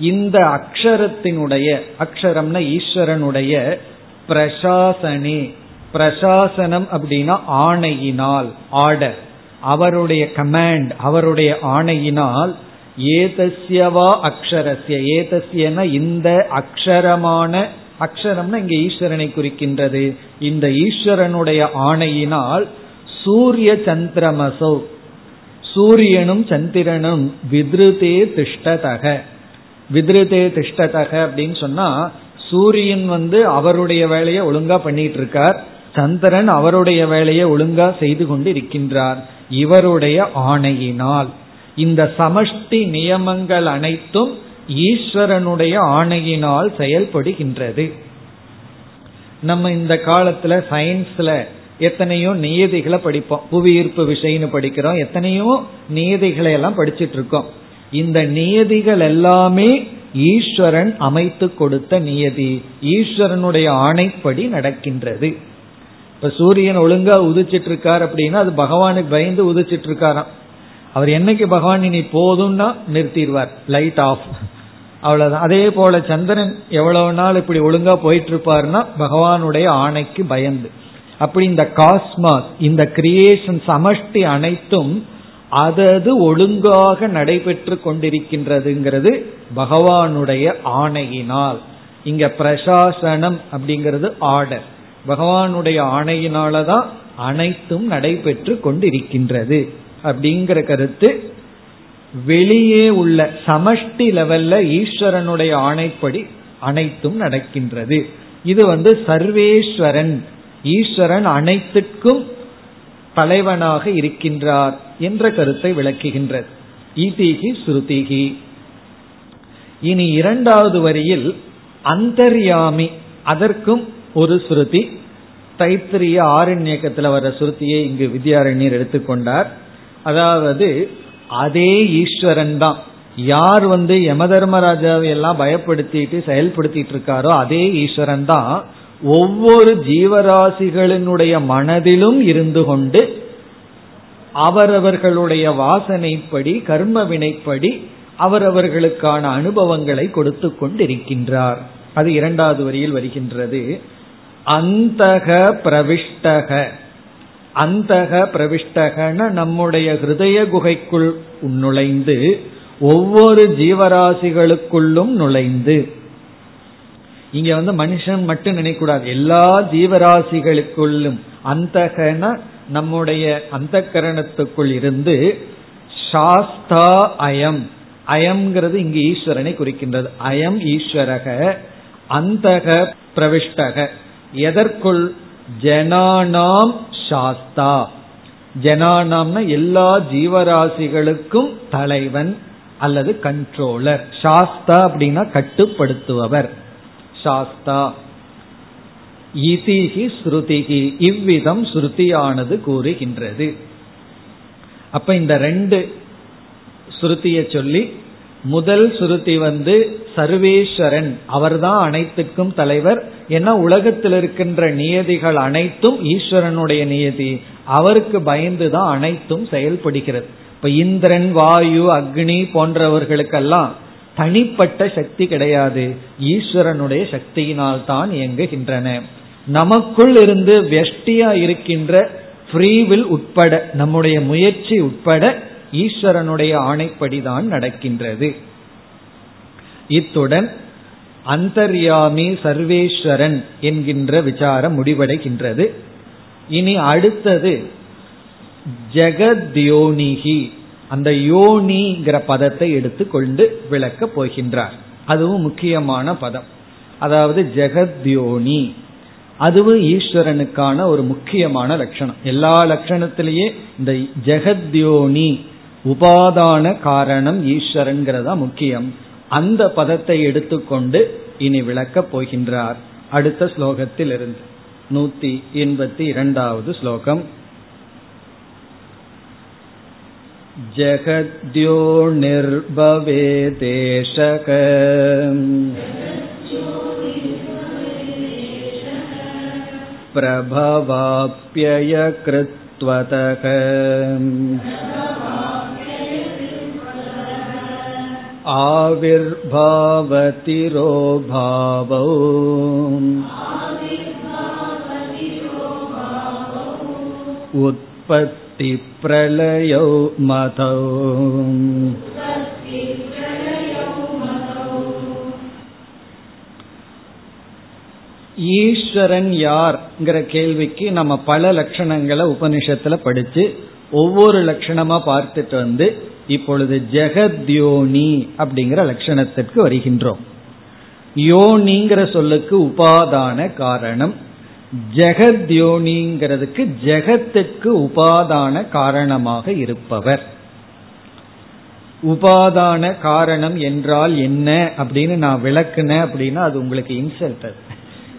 இந்த அக்ஷரத்தினுடைய, அக்ஷரம்னா ஈஸ்வரனுடைய, பிரசாசனே, பிரசாசனம் அப்படின்னா ஆணையினால், ஆர்டர், அவருடைய கமாண்ட், அவருடைய ஆணையினால், ஏதஸ்யவா அக்ஷரஸ்ய, ஏதஸ்யன இந்த அக்ஷரமான, அக்ஷரம்னா இங்க ஈஸ்வரனை குறிக்கின்றது, இந்த ஈஸ்வரனுடைய ஆணையினால் சூரிய சந்திரமசோ, சூரியனும் சந்திரனும் வித்ருதே திஷ்டதக. வித்ருதே திஷ்டதக அப்படின்னு சொன்னா சூரியன் அவருடைய வேலையை ஒழுங்கா பண்ணிட்டு இருக்கார், சந்திரன் அவருடைய வேலையை ஒழுங்கா செய்து கொண்டு இருக்கின்றார் இவருடைய ஆணையினால். இந்த சமஷ்டி நியமங்கள் அனைத்தும் ஈஸ்வரனுடைய ஆணையினால் செயல்படுகின்றது. நம்ம இந்த காலத்துல சயின்ஸ்ல எத்தனையோ நியதிகளை படிப்போம், புவியீர்ப்பு விசைன்னு படிக்கிறோம், எத்தனையோ நியதிகளை எல்லாம் படிச்சுட்டு இருக்கோம். இந்த நியதிகள் எல்லாமே ஈஸ்வரன் அமைத்து கொடுத்த நியதி, ஈஸ்வரனுடைய ஆணைப்படி நடக்கின்றது. இப்ப சூரியன் ஒழுங்கா உதிச்சிட்டு இருக்கார் அப்படின்னா அது பகவானுக்கு பயந்து உதிச்சிட்டு இருக்காராம். அவர் என்னைக்கு பகவான் இனி போதும்னா நிறுத்திடுவார், லைட் ஆஃப், அவ்வளவுதான். அதே போல சந்திரன் எவ்வளவு நாள் இப்படி ஒழுங்கா போயிட்டு இருப்பார்னா பகவானுடைய ஆணைக்கு பயந்து. அப்படி இந்த காஸ்மாஸ், இந்த கிரியேஷன் சமஷ்டி அனைத்தும் அதது ஒழுங்காக நடைபெற்று கொண்டிருக்கின்றதுங்கிறது பகவானுடைய ஆணையினால். இங்க பிரசாசனம் அப்படிங்கிறது ஆர்டர், பகவானுடைய ஆணையினாலதான் அனைத்தும் நடைபெற்று கொண்டிருக்கின்றது அப்படிங்கிற கருத்து. வெளியே உள்ள சமஷ்டி லெவல்ல ஈஸ்வரனுடைய ஆணைப்படி அனைத்தும் நடக்கின்றது. இது சர்வேஸ்வரன், ஈஸ்வரன் அனைத்துக்கும் தலைவனாக இருக்கின்றார் என்ற கருத்தை விளக்குகின்றது. ஈதிகி ஸ்ருதிகி. இனி இரண்டாவது வரியில் அந்தர்யாமி, அதற்கும் ஒரு ஸ்ருதி, டைப் 3 ஆரண்யக்கத்தில் வர்ற சுருத்தியை இங்கு வித்யாரண்யர் எடுத்துக்கொண்டார். அதாவது அதே ஈஸ்வரன் தான், யார் யம தர்மராஜாவை எல்லாம் பயப்படுத்திட்டு செயல்படுத்திட்டு இருக்காரோ அதே ஈஸ்வரன் தான் ஒவ்வொரு ஜீவராசிகளினுடைய மனதிலும் இருந்து கொண்டு அவரவர்களுடைய வாசனைப்படி கர்ம வினைப்படி அவரவர்களுக்கான அனுபவங்களை கொடுத்து கொண்டிருக்கின்றார். அது இரண்டாவது வரியில் வருகின்றது. அந்தக பிரவிஷ்டக, அந்தக பிரவிஷ்டகன நம்முடைய ஹிருதய குகைக்குள் நுழைந்து ஒவ்வொரு ஜீவராசிகளுக்குள்ளும் நுழைந்து, இங்க மனுஷன் மட்டும் நினைக்கூடாது, எல்லா ஜீவராசிகளுக்குள்ளும் அந்தகன நம்முடைய அந்த கரணத்துக்குள் இருந்து சாஸ்தா அயம், அயம்ங்கிறது இங்கு ஈஸ்வரனை குறிக்கின்றது, அயம் ஈஸ்வரக அந்தக பிரவிஷ்டக எதற்குள் ஜனானாம் சாஸ்தா, ஜனானாம்னா எல்லா ஜீவராசிகளுக்கும் தலைவன் அல்லது கண்ட்ரோலர், சாஸ்தா அப்படின்னா கட்டுப்படுத்துபவர் சாஸ்தா. இதிஹி ஸ்ருதிஹி, இவ்விதம் ஸ்ருதியானது கூறுகின்றது. அப்ப இந்த ரெண்டு ஸ்ருதியை சொல்லி, முதல் ஸ்ருதி சர்வேஸ்வரன், அவர்தான் அனைத்துக்கும் தலைவர். ஏன்னா உலகத்தில் இருக்கின்ற நியதிகள் அனைத்தும் ஈஸ்வரனுடைய நியதி, அவருக்கு பயந்துதான் அனைத்தும் செயல்படுகிறது. இப்ப இந்திரன் வாயு அக்னி போன்றவர்களுக்கெல்லாம் தனிப்பட்ட சக்தி கிடையாது, ஈஸ்வரனுடைய சக்தியினால் தான் இயங்குகின்றன. நமக்குள் இருந்து வெஷ்டியா இருக்கின்ற ஃப்ரீவில் உட்பட நம்முடைய முயற்சி உட்பட ஈஸ்வரனுடைய ஆணைப்படிதான் நடக்கின்றது. இத்துடன் அந்தர்யாமி சர்வேஸ்வரன் என்கின்ற விசாரம் முடிவடைகின்றது. இனி அடுத்தது ஜெகத்யோனிகி, அந்த யோனிங்கிற பதத்தை எடுத்துக்கொண்டு விளக்கப் போகின்றார். அதுவும் முக்கியமான பதம். அதாவது ஜெகத்யோனி அதுவும் ஈஸ்வரனுக்கான ஒரு முக்கியமான லட்சணம். எல்லா லட்சணத்திலேயே இந்த ஜெகத்யோனி உபாதான காரணம் ஈஸ்வரன்கிறதா முக்கியம். அந்த பதத்தை எடுத்துக்கொண்டு இனி விளக்கப் போகின்றார் அடுத்த ஸ்லோகத்தில் இருந்து. 182வது ஸ்லோகம். ஜகத்யோனிர்பவேதேஷக பிரபவாப்யயக்ருத்வதக ஆவிர்பாவதிரோபாவோ உத்பத்தி பிரளயோ மதோ. ஈஸ்வரன் யார்ங்கிற கேள்விக்கு நம்ம பல லட்சணங்களை உபனிஷத்துல படிச்சு ஒவ்வொரு லட்சணமா பார்த்துட்டு வந்து இப்பொழுது ஜெகத்யோனி அப்படிங்கிற லட்சணத்திற்கு வருகின்றோம். யோனிங்கிற சொல்லுக்கு உபாதான காரணம், ஜெகத்யோனிங்கிறதுக்கு ஜெகத்துக்கு உபாதான காரணமாக இருப்பவர். உபாதான காரணம் என்றால் என்ன அப்படின்னு நான் விளக்குனேன் அப்படின்னா அது உங்களுக்கு இன்சல்ட்.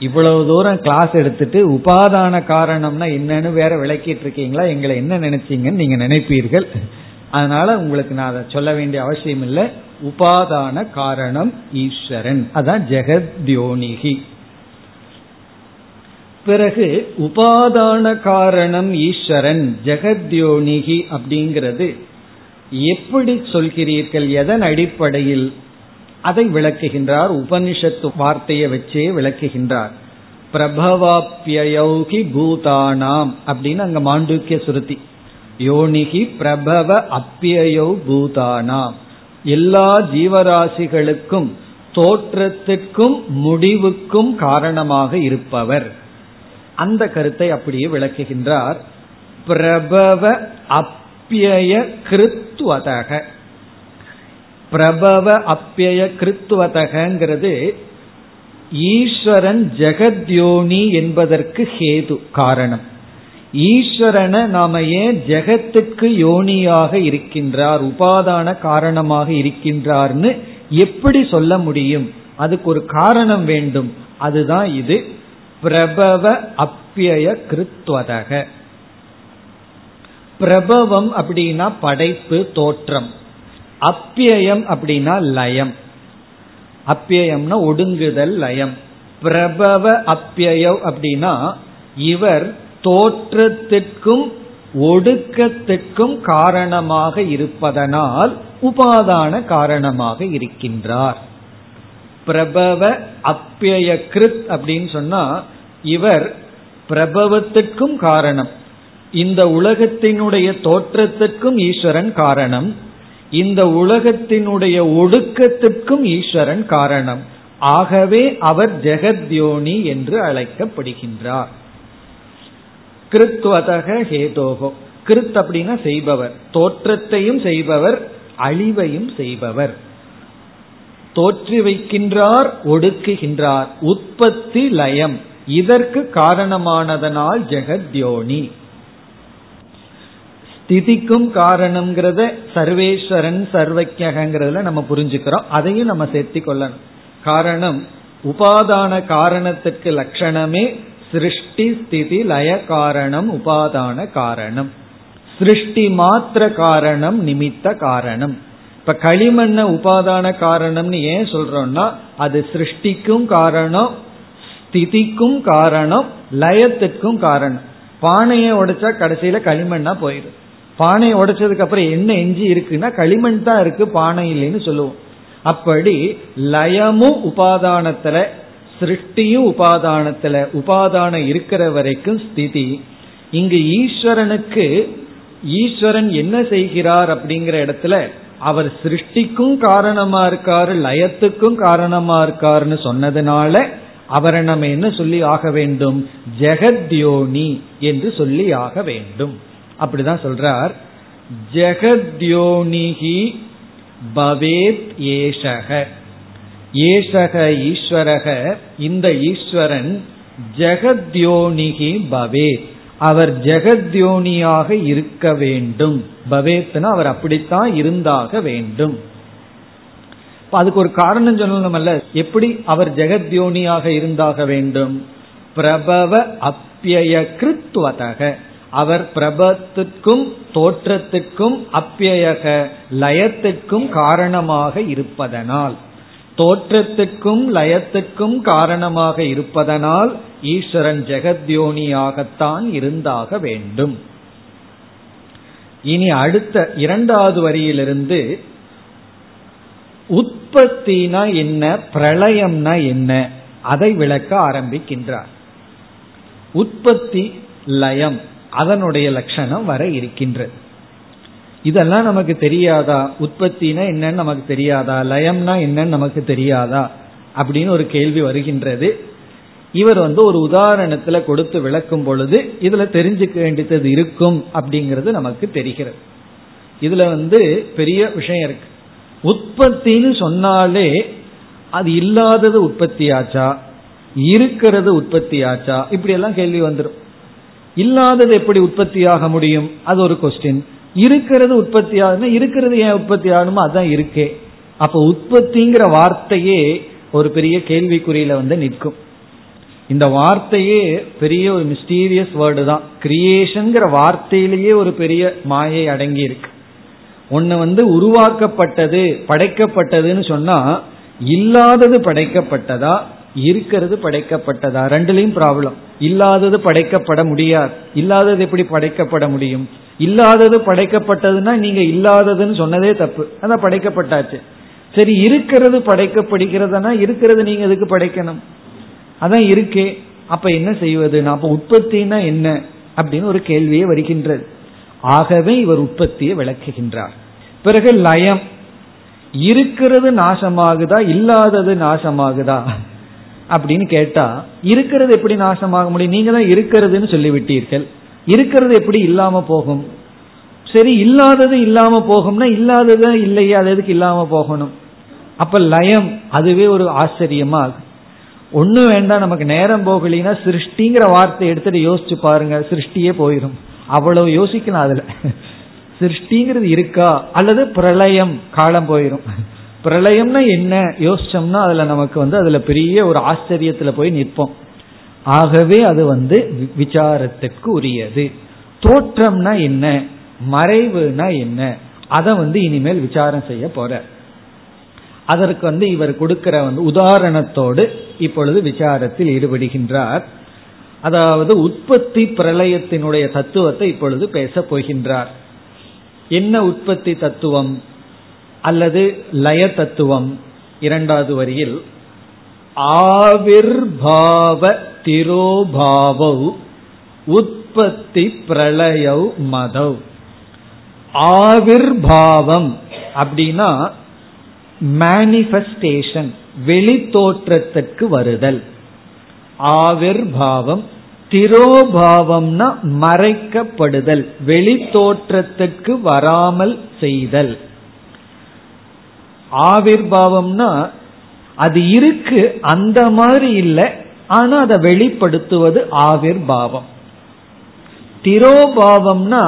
இவ்வளவு தூரம் கிளாஸ் எடுத்துட்டு உபாதான காரணம்னா என்னன்னு வேற விளக்கிட்டு இருக்கீங்களா, எங்களை என்ன நினைச்சீங்கன்னு நீங்க நினைப்பீர்கள். அதனால உங்களுக்கு நான் அதை சொல்ல வேண்டிய அவசியம் இல்லை. உபாதான காரணம் ஈஸ்வரன், அதான் ஜெகத்யோனிகி. பிறகு உபாதான காரணம் ஈஸ்வரன் ஜெகத்யோனிகி அப்படிங்கிறது எப்படி சொல்கிறீர்கள், எதன் அடிப்படையில், அதை விளக்குகின்றார். உபனிஷத்து வார்த்தையை வச்சே விளக்குகின்றார். பிரபவாப்யயோகி பூதானாம் அப்படின்னு அங்க மாண்டூக்கிய சுருதி, யோனிகி பிரபவ அப்யயோ பூதானாம், எல்லா ஜீவராசிகளுக்கும் தோற்றத்திற்கும் முடிவுக்கும் காரணமாக இருப்பவர். அந்த கருத்தை அப்படியே விளக்குகின்றார். பிரபவ அப்யய கிருத்வதக, பிரபவ அப்யய கிருத்வதகங்கிறது ஈஸ்வரன் ஜெகத்யோனி என்பதற்கு ஹேது காரணம். ஈஸ்வரனை நாம ஏன் ஜெகத்துக்கு யோனியாக இருக்கின்றார் உபாதான காரணமாக இருக்கின்றார்னு எப்படி சொல்ல முடியும், அதுக்கு ஒரு காரணம் வேண்டும். அதுதான் இது பிரபவ அப்பிய கிருத்வதக. பிரபவம் அப்படின்னா படைப்பு, தோற்றம். அப்பியம் அப்படின்னா லயம். அப்பியம்னா ஒடுங்குதல், லயம். பிரபவ அப்பிய அப்படின்னா இவர் தோற்றத்திற்கும் ஒடுக்கத்திற்கும் காரணமாக இருப்பதனால் உபாதான காரணமாக இருக்கின்றார். பிரபவ அப்பிய கிருத் அப்படின்னு சொன்னா இவர் பிரபவத்திற்கும் காரணம். இந்த உலகத்தினுடைய தோற்றத்திற்கும் ஈஸ்வரன் காரணம், இந்த உலகத்தினுடைய ஒடுக்கத்திற்கும் ஈஸ்வரன் காரணம். ஆகவே அவர் ஜெகத்யோனி என்று அழைக்கப்படுகின்றார். கிருத்வதக ஹேதோகோ. கிருத் அப்படின்னா செய்பவர், தோற்றத்தையும் செய்பவர், அழிவையும் செய்பவர். தோற்றி வைக்கின்றார், ஒடுக்குகின்றார். உற்பத்தி லயம், இதற்கு காரணமானதனால் ஜெகத்யோனி. ஸ்திதிக்கும் காரணம்ங்கிறத சர்வேஸ்வரன் சர்வஜகங்கிறதுல நம்ம புரிஞ்சுக்கிறோம். அதையும் நம்ம சேர்த்தி கொள்ளணும். காரணம் உபாதான காரணத்திற்கு லட்சணமே சிருஷ்டி ஸ்திதி லய காரணம் உபாதான காரணம். சிருஷ்டி மாத்திர காரணம் நிமித்த காரணம். இப்ப களிமண்ண உபாதான காரணம்னு ஏன் சொல்றோம்னா அது சிருஷ்டிக்கும் காரணம், ஸ்திதிக்கும் காரணம், லயத்திற்கும் காரணம். பானையை உடைச்சா கடைசியில களிமண்ணா போயிடும். பானையை உடைச்சதுக்கு அப்புறம் என்ன எஞ்சி இருக்குன்னா களிமண் தான் இருக்கு, பானை இல்லைன்னு சொல்லுவோம். அப்படி லயமும் உபாதானத்துல, சிருஷ்டியும் உபாதானத்துல, உபாதானம் இருக்கிற வரைக்கும் ஸ்திதி. இங்கு ஈஸ்வரனுக்கு ஈஸ்வரன் என்ன செய்கிறார் அப்படிங்கிற இடத்துல அவர் சிருஷ்டிக்கும் காரணமா இருக்காரு, லயத்துக்கும் காரணமா இருக்காருன்னு சொன்னதுனால அவரை நம்ம என்ன சொல்லி ஆக வேண்டும்? ஜெகத்யோனி என்று சொல்லி ஆக வேண்டும். அப்படிதான் சொல்றார். ஜெகத்யோனிஹி பவேத் ஏஷக. ஏஷக ஈஸ்வரக, இந்த ஈஸ்வரன் ஜெகத்யோனிஹி பவேத், அவர் ஜெகத்யோனியாக இருக்க வேண்டும். பவேத்னா அவர் அப்படித்தான் இருந்தாக வேண்டும். அதுக்கு ஒரு காரணம் சொல்லணுமல்ல. எப்படி அவர் ஜெகத்யோனியாக இருந்தாக வேண்டும்? பிரபவ அப்பிய கிருத்வதக, அவர் பிரபத்திற்கும் தோற்றத்திற்கும் அப்பியக லயத்திற்கும் காரணமாக இருப்பதனால், தோற்றத்திற்கும் லயத்திற்கும் காரணமாக இருப்பதனால் ஈஸ்வரன் ஜெகத்யோனியாகத்தான் இருந்தாக வேண்டும். இனி அடுத்த இரண்டாவது வரியிலிருந்து உற்பத்தினா என்ன, பிரளயம்னா என்ன, அதை விளக்க ஆரம்பிக்கின்றார். உற்பத்தி லயம், அதனுடைய லட்சணம் வர இருக்கின்றது. இதெல்லாம் நமக்கு தெரியாதா? உற்பத்தினா என்னன்னு நமக்கு தெரியாதா? லயம்னா என்னன்னு நமக்கு தெரியாதா அப்படின்னு ஒரு கேள்வி வருகின்றது. இவர் ஒரு உதாரணத்துல கொடுத்து விளக்கும் பொழுது இதுல தெரிஞ்சுக்க வேண்டியது இருக்கும் அப்படிங்கிறது நமக்கு தெரிகிறது. இதுல பெரிய விஷயம் இருக்கு. உற்பத்தின்னு சொன்னாலே அது இல்லாதது உற்பத்தியாச்சா, இருக்கிறது உற்பத்தியாச்சா, இப்படி எல்லாம் கேள்வி வந்துடும். இல்லாதது எப்படி உற்பத்தி ஆக முடியும்? அது ஒரு கொஸ்டின். இருக்கிறது உற்பத்தி ஆகுதுன்னா இருக்கிறது ஏன் உற்பத்தி ஆகணுமோ, அதான் இருக்கே. அப்ப உற்பத்திங்கிற வார்த்தையே ஒரு பெரிய கேள்விக்குறியில நிற்கும். இந்த வார்த்தையே பெரிய ஒரு மிஸ்டீரியஸ் வேர்டு தான். கிரியேஷன்ங்கிற வார்த்தையிலேயே ஒரு பெரிய மாயை அடங்கி இருக்கு. ஒன்னு உருவாக்கப்பட்டது, படைக்கப்பட்டதுன்னு சொன்னா இல்லாதது படைக்கப்பட்டதா, இருக்கிறது படைக்கப்பட்டதா, ரெண்டுலயும் ப்ராப்ளம். இல்லாதது படைக்கப்பட முடியாது. இல்லாதது எப்படி படைக்கப்பட முடியும்? இல்லாதது படைக்கப்பட்டதுன்னா நீங்க இல்லாததுன்னு சொன்னதே தப்பு, அதான் படைக்கப்பட்டாச்சு. சரி, இருக்கிறது படைக்கப்படுகிறதுனா இருக்கிறது நீங்க எதுக்கு படைக்கணும், அதான் இருக்கே. அப்ப என்ன செய்வதுன்னா அப்ப உற்பத்தினா என்ன அப்படின்னு ஒரு கேள்வியே வருகின்றது. ஆகவே இவர் உற்பத்தியை விளக்குகின்றார். பிறகு லயம், இருக்கிறது நாசமாகுதா இல்லாதது நாசமாகுதா அப்படின்னு கேட்டா இருக்கிறது எப்படி நாசமாக முடியும்? நீங்க தான் இருக்கிறதுன்னு சொல்லிவிட்டீர்கள். இருக்கிறது எப்படி இல்லாம போகும்? சரி, இல்லாதது இல்லாம போகும்னா இல்லாதது இல்லையே, அது எதுக்கு இல்லாம போகணும்? அப்ப லயம் அதுவே ஒரு ஆச்சரியமா ஆகும். ஒன்னும் வேண்டாம், நமக்கு நேரம் போகலைன்னா சிருஷ்டிங்கிற வார்த்தை எடுத்துட்டு யோசிச்சு பாருங்க, சிருஷ்டியே போயிடும். அவ்வளவு யோசிக்கலாம். அதுல சிருஷ்டிங்கிறது இருக்கா அல்லது பிரளயம், காலம் போயிடும். பிரளயம்னா என்ன யோசிச்சோம்னா அதுல நமக்கு அதுல பெரிய ஒரு ஆச்சரியத்துல போய் நிற்போம். ஆகவே அது விசாரத்திற்கு உரியது. தோற்றம்னா என்ன, மறைவுனா என்ன, அதை இனிமேல் விசாரம் செய்ய போற. அதற்கு இவர் கொடுக்கிற உதாரணத்தோடு இப்பொழுது விசாரத்தில் ஈடுபடுகின்றார். அதாவது உற்பத்தி பிரளயத்தினுடைய தத்துவத்தை இப்பொழுது பேச போகின்றார். என்ன உற்பத்தி தத்துவம் அல்லது லய தத்துவம்? இரண்டாவது வரியில் ஆவிர்பாவ திரோபாவௌ உற்பத்தி பிரளயௌ மதௌ. ஆவிர்பாவம் அப்படின்னா மேனிஃபெஸ்டேஷன், வெளித்தோற்றத்திற்கு வருதல் ஆவிர்பாவம். திரோபாவம்னா மறைக்கப்படுதல், வெளித்தோற்றத்திற்கு வராமல் செய்தல். ஆவிர்பாவம்னா அது இருக்கு, அந்த மாதிரி இல்லை, ஆனா அதை வெளிப்படுத்துவது ஆவிர்பாவம். திரோபாவம்னா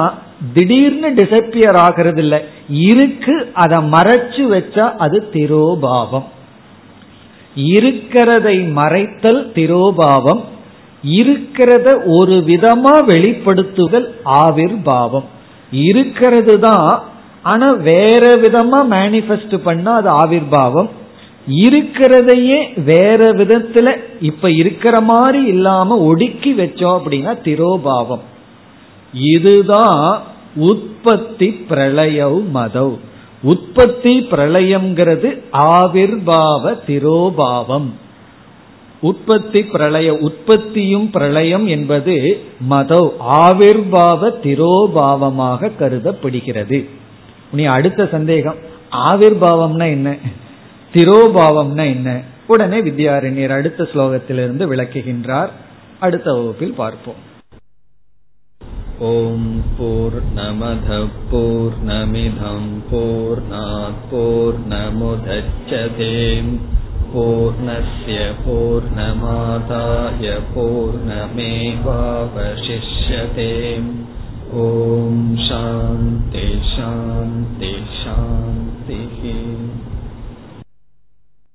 திடீர்னு டிசப்பியர் ஆகிறது இல்லை, இருக்கு, அதை மறைச்சு வச்சா அது திரோபாவம். இருக்கிறதை மறைத்தல் திரோபாவம், இருக்கிறத ஒரு விதமா வெளிப்படுத்துதல் ஆவிர்பாவம். இருக்கிறது தான், ஆனா வேற விதமா மேனிஃபெஸ்ட் பண்ணா அது ஆவிர்பாவம். இருக்கிறதையே வேற விதத்துல இப்ப இருக்கிற மாதிரி இல்லாம ஒடுக்கி வச்சோம் அப்படின்னா திரோபாவம். இதுதான் உற்பத்தி பிரளயௌ மதௌ. உற்பத்தி பிரளயம்ங்கிறது ஆவிர்பாவ திரோபாவம். உற்பத்தி பிரளய, உற்பத்தியும் பிரளயம் என்பது மதௌ ஆவிர்பாவ திரோபாவமாக கருதப்படுகிறது. நீ அடுத்த சந்தேகம், ஆவிர்பாவம்னா என்ன, திரோபாவம்னா என்ன? உடனே வித்யாரண்யர் அடுத்த ஸ்லோகத்திலிருந்து விளக்குகின்றார். அடுத்த வகுப்பில் பார்ப்போம். ஓம் பூர்ணமத பூர்ணமிதம் பூர்ணாத் பூர்ணமுதச்யதே பூர்ணஸ்ய பூர்ணமாதாய பூர்ணமேவாவசிஷ்யதே. ஓம் சாந்தி சாந்தி சாந்தி.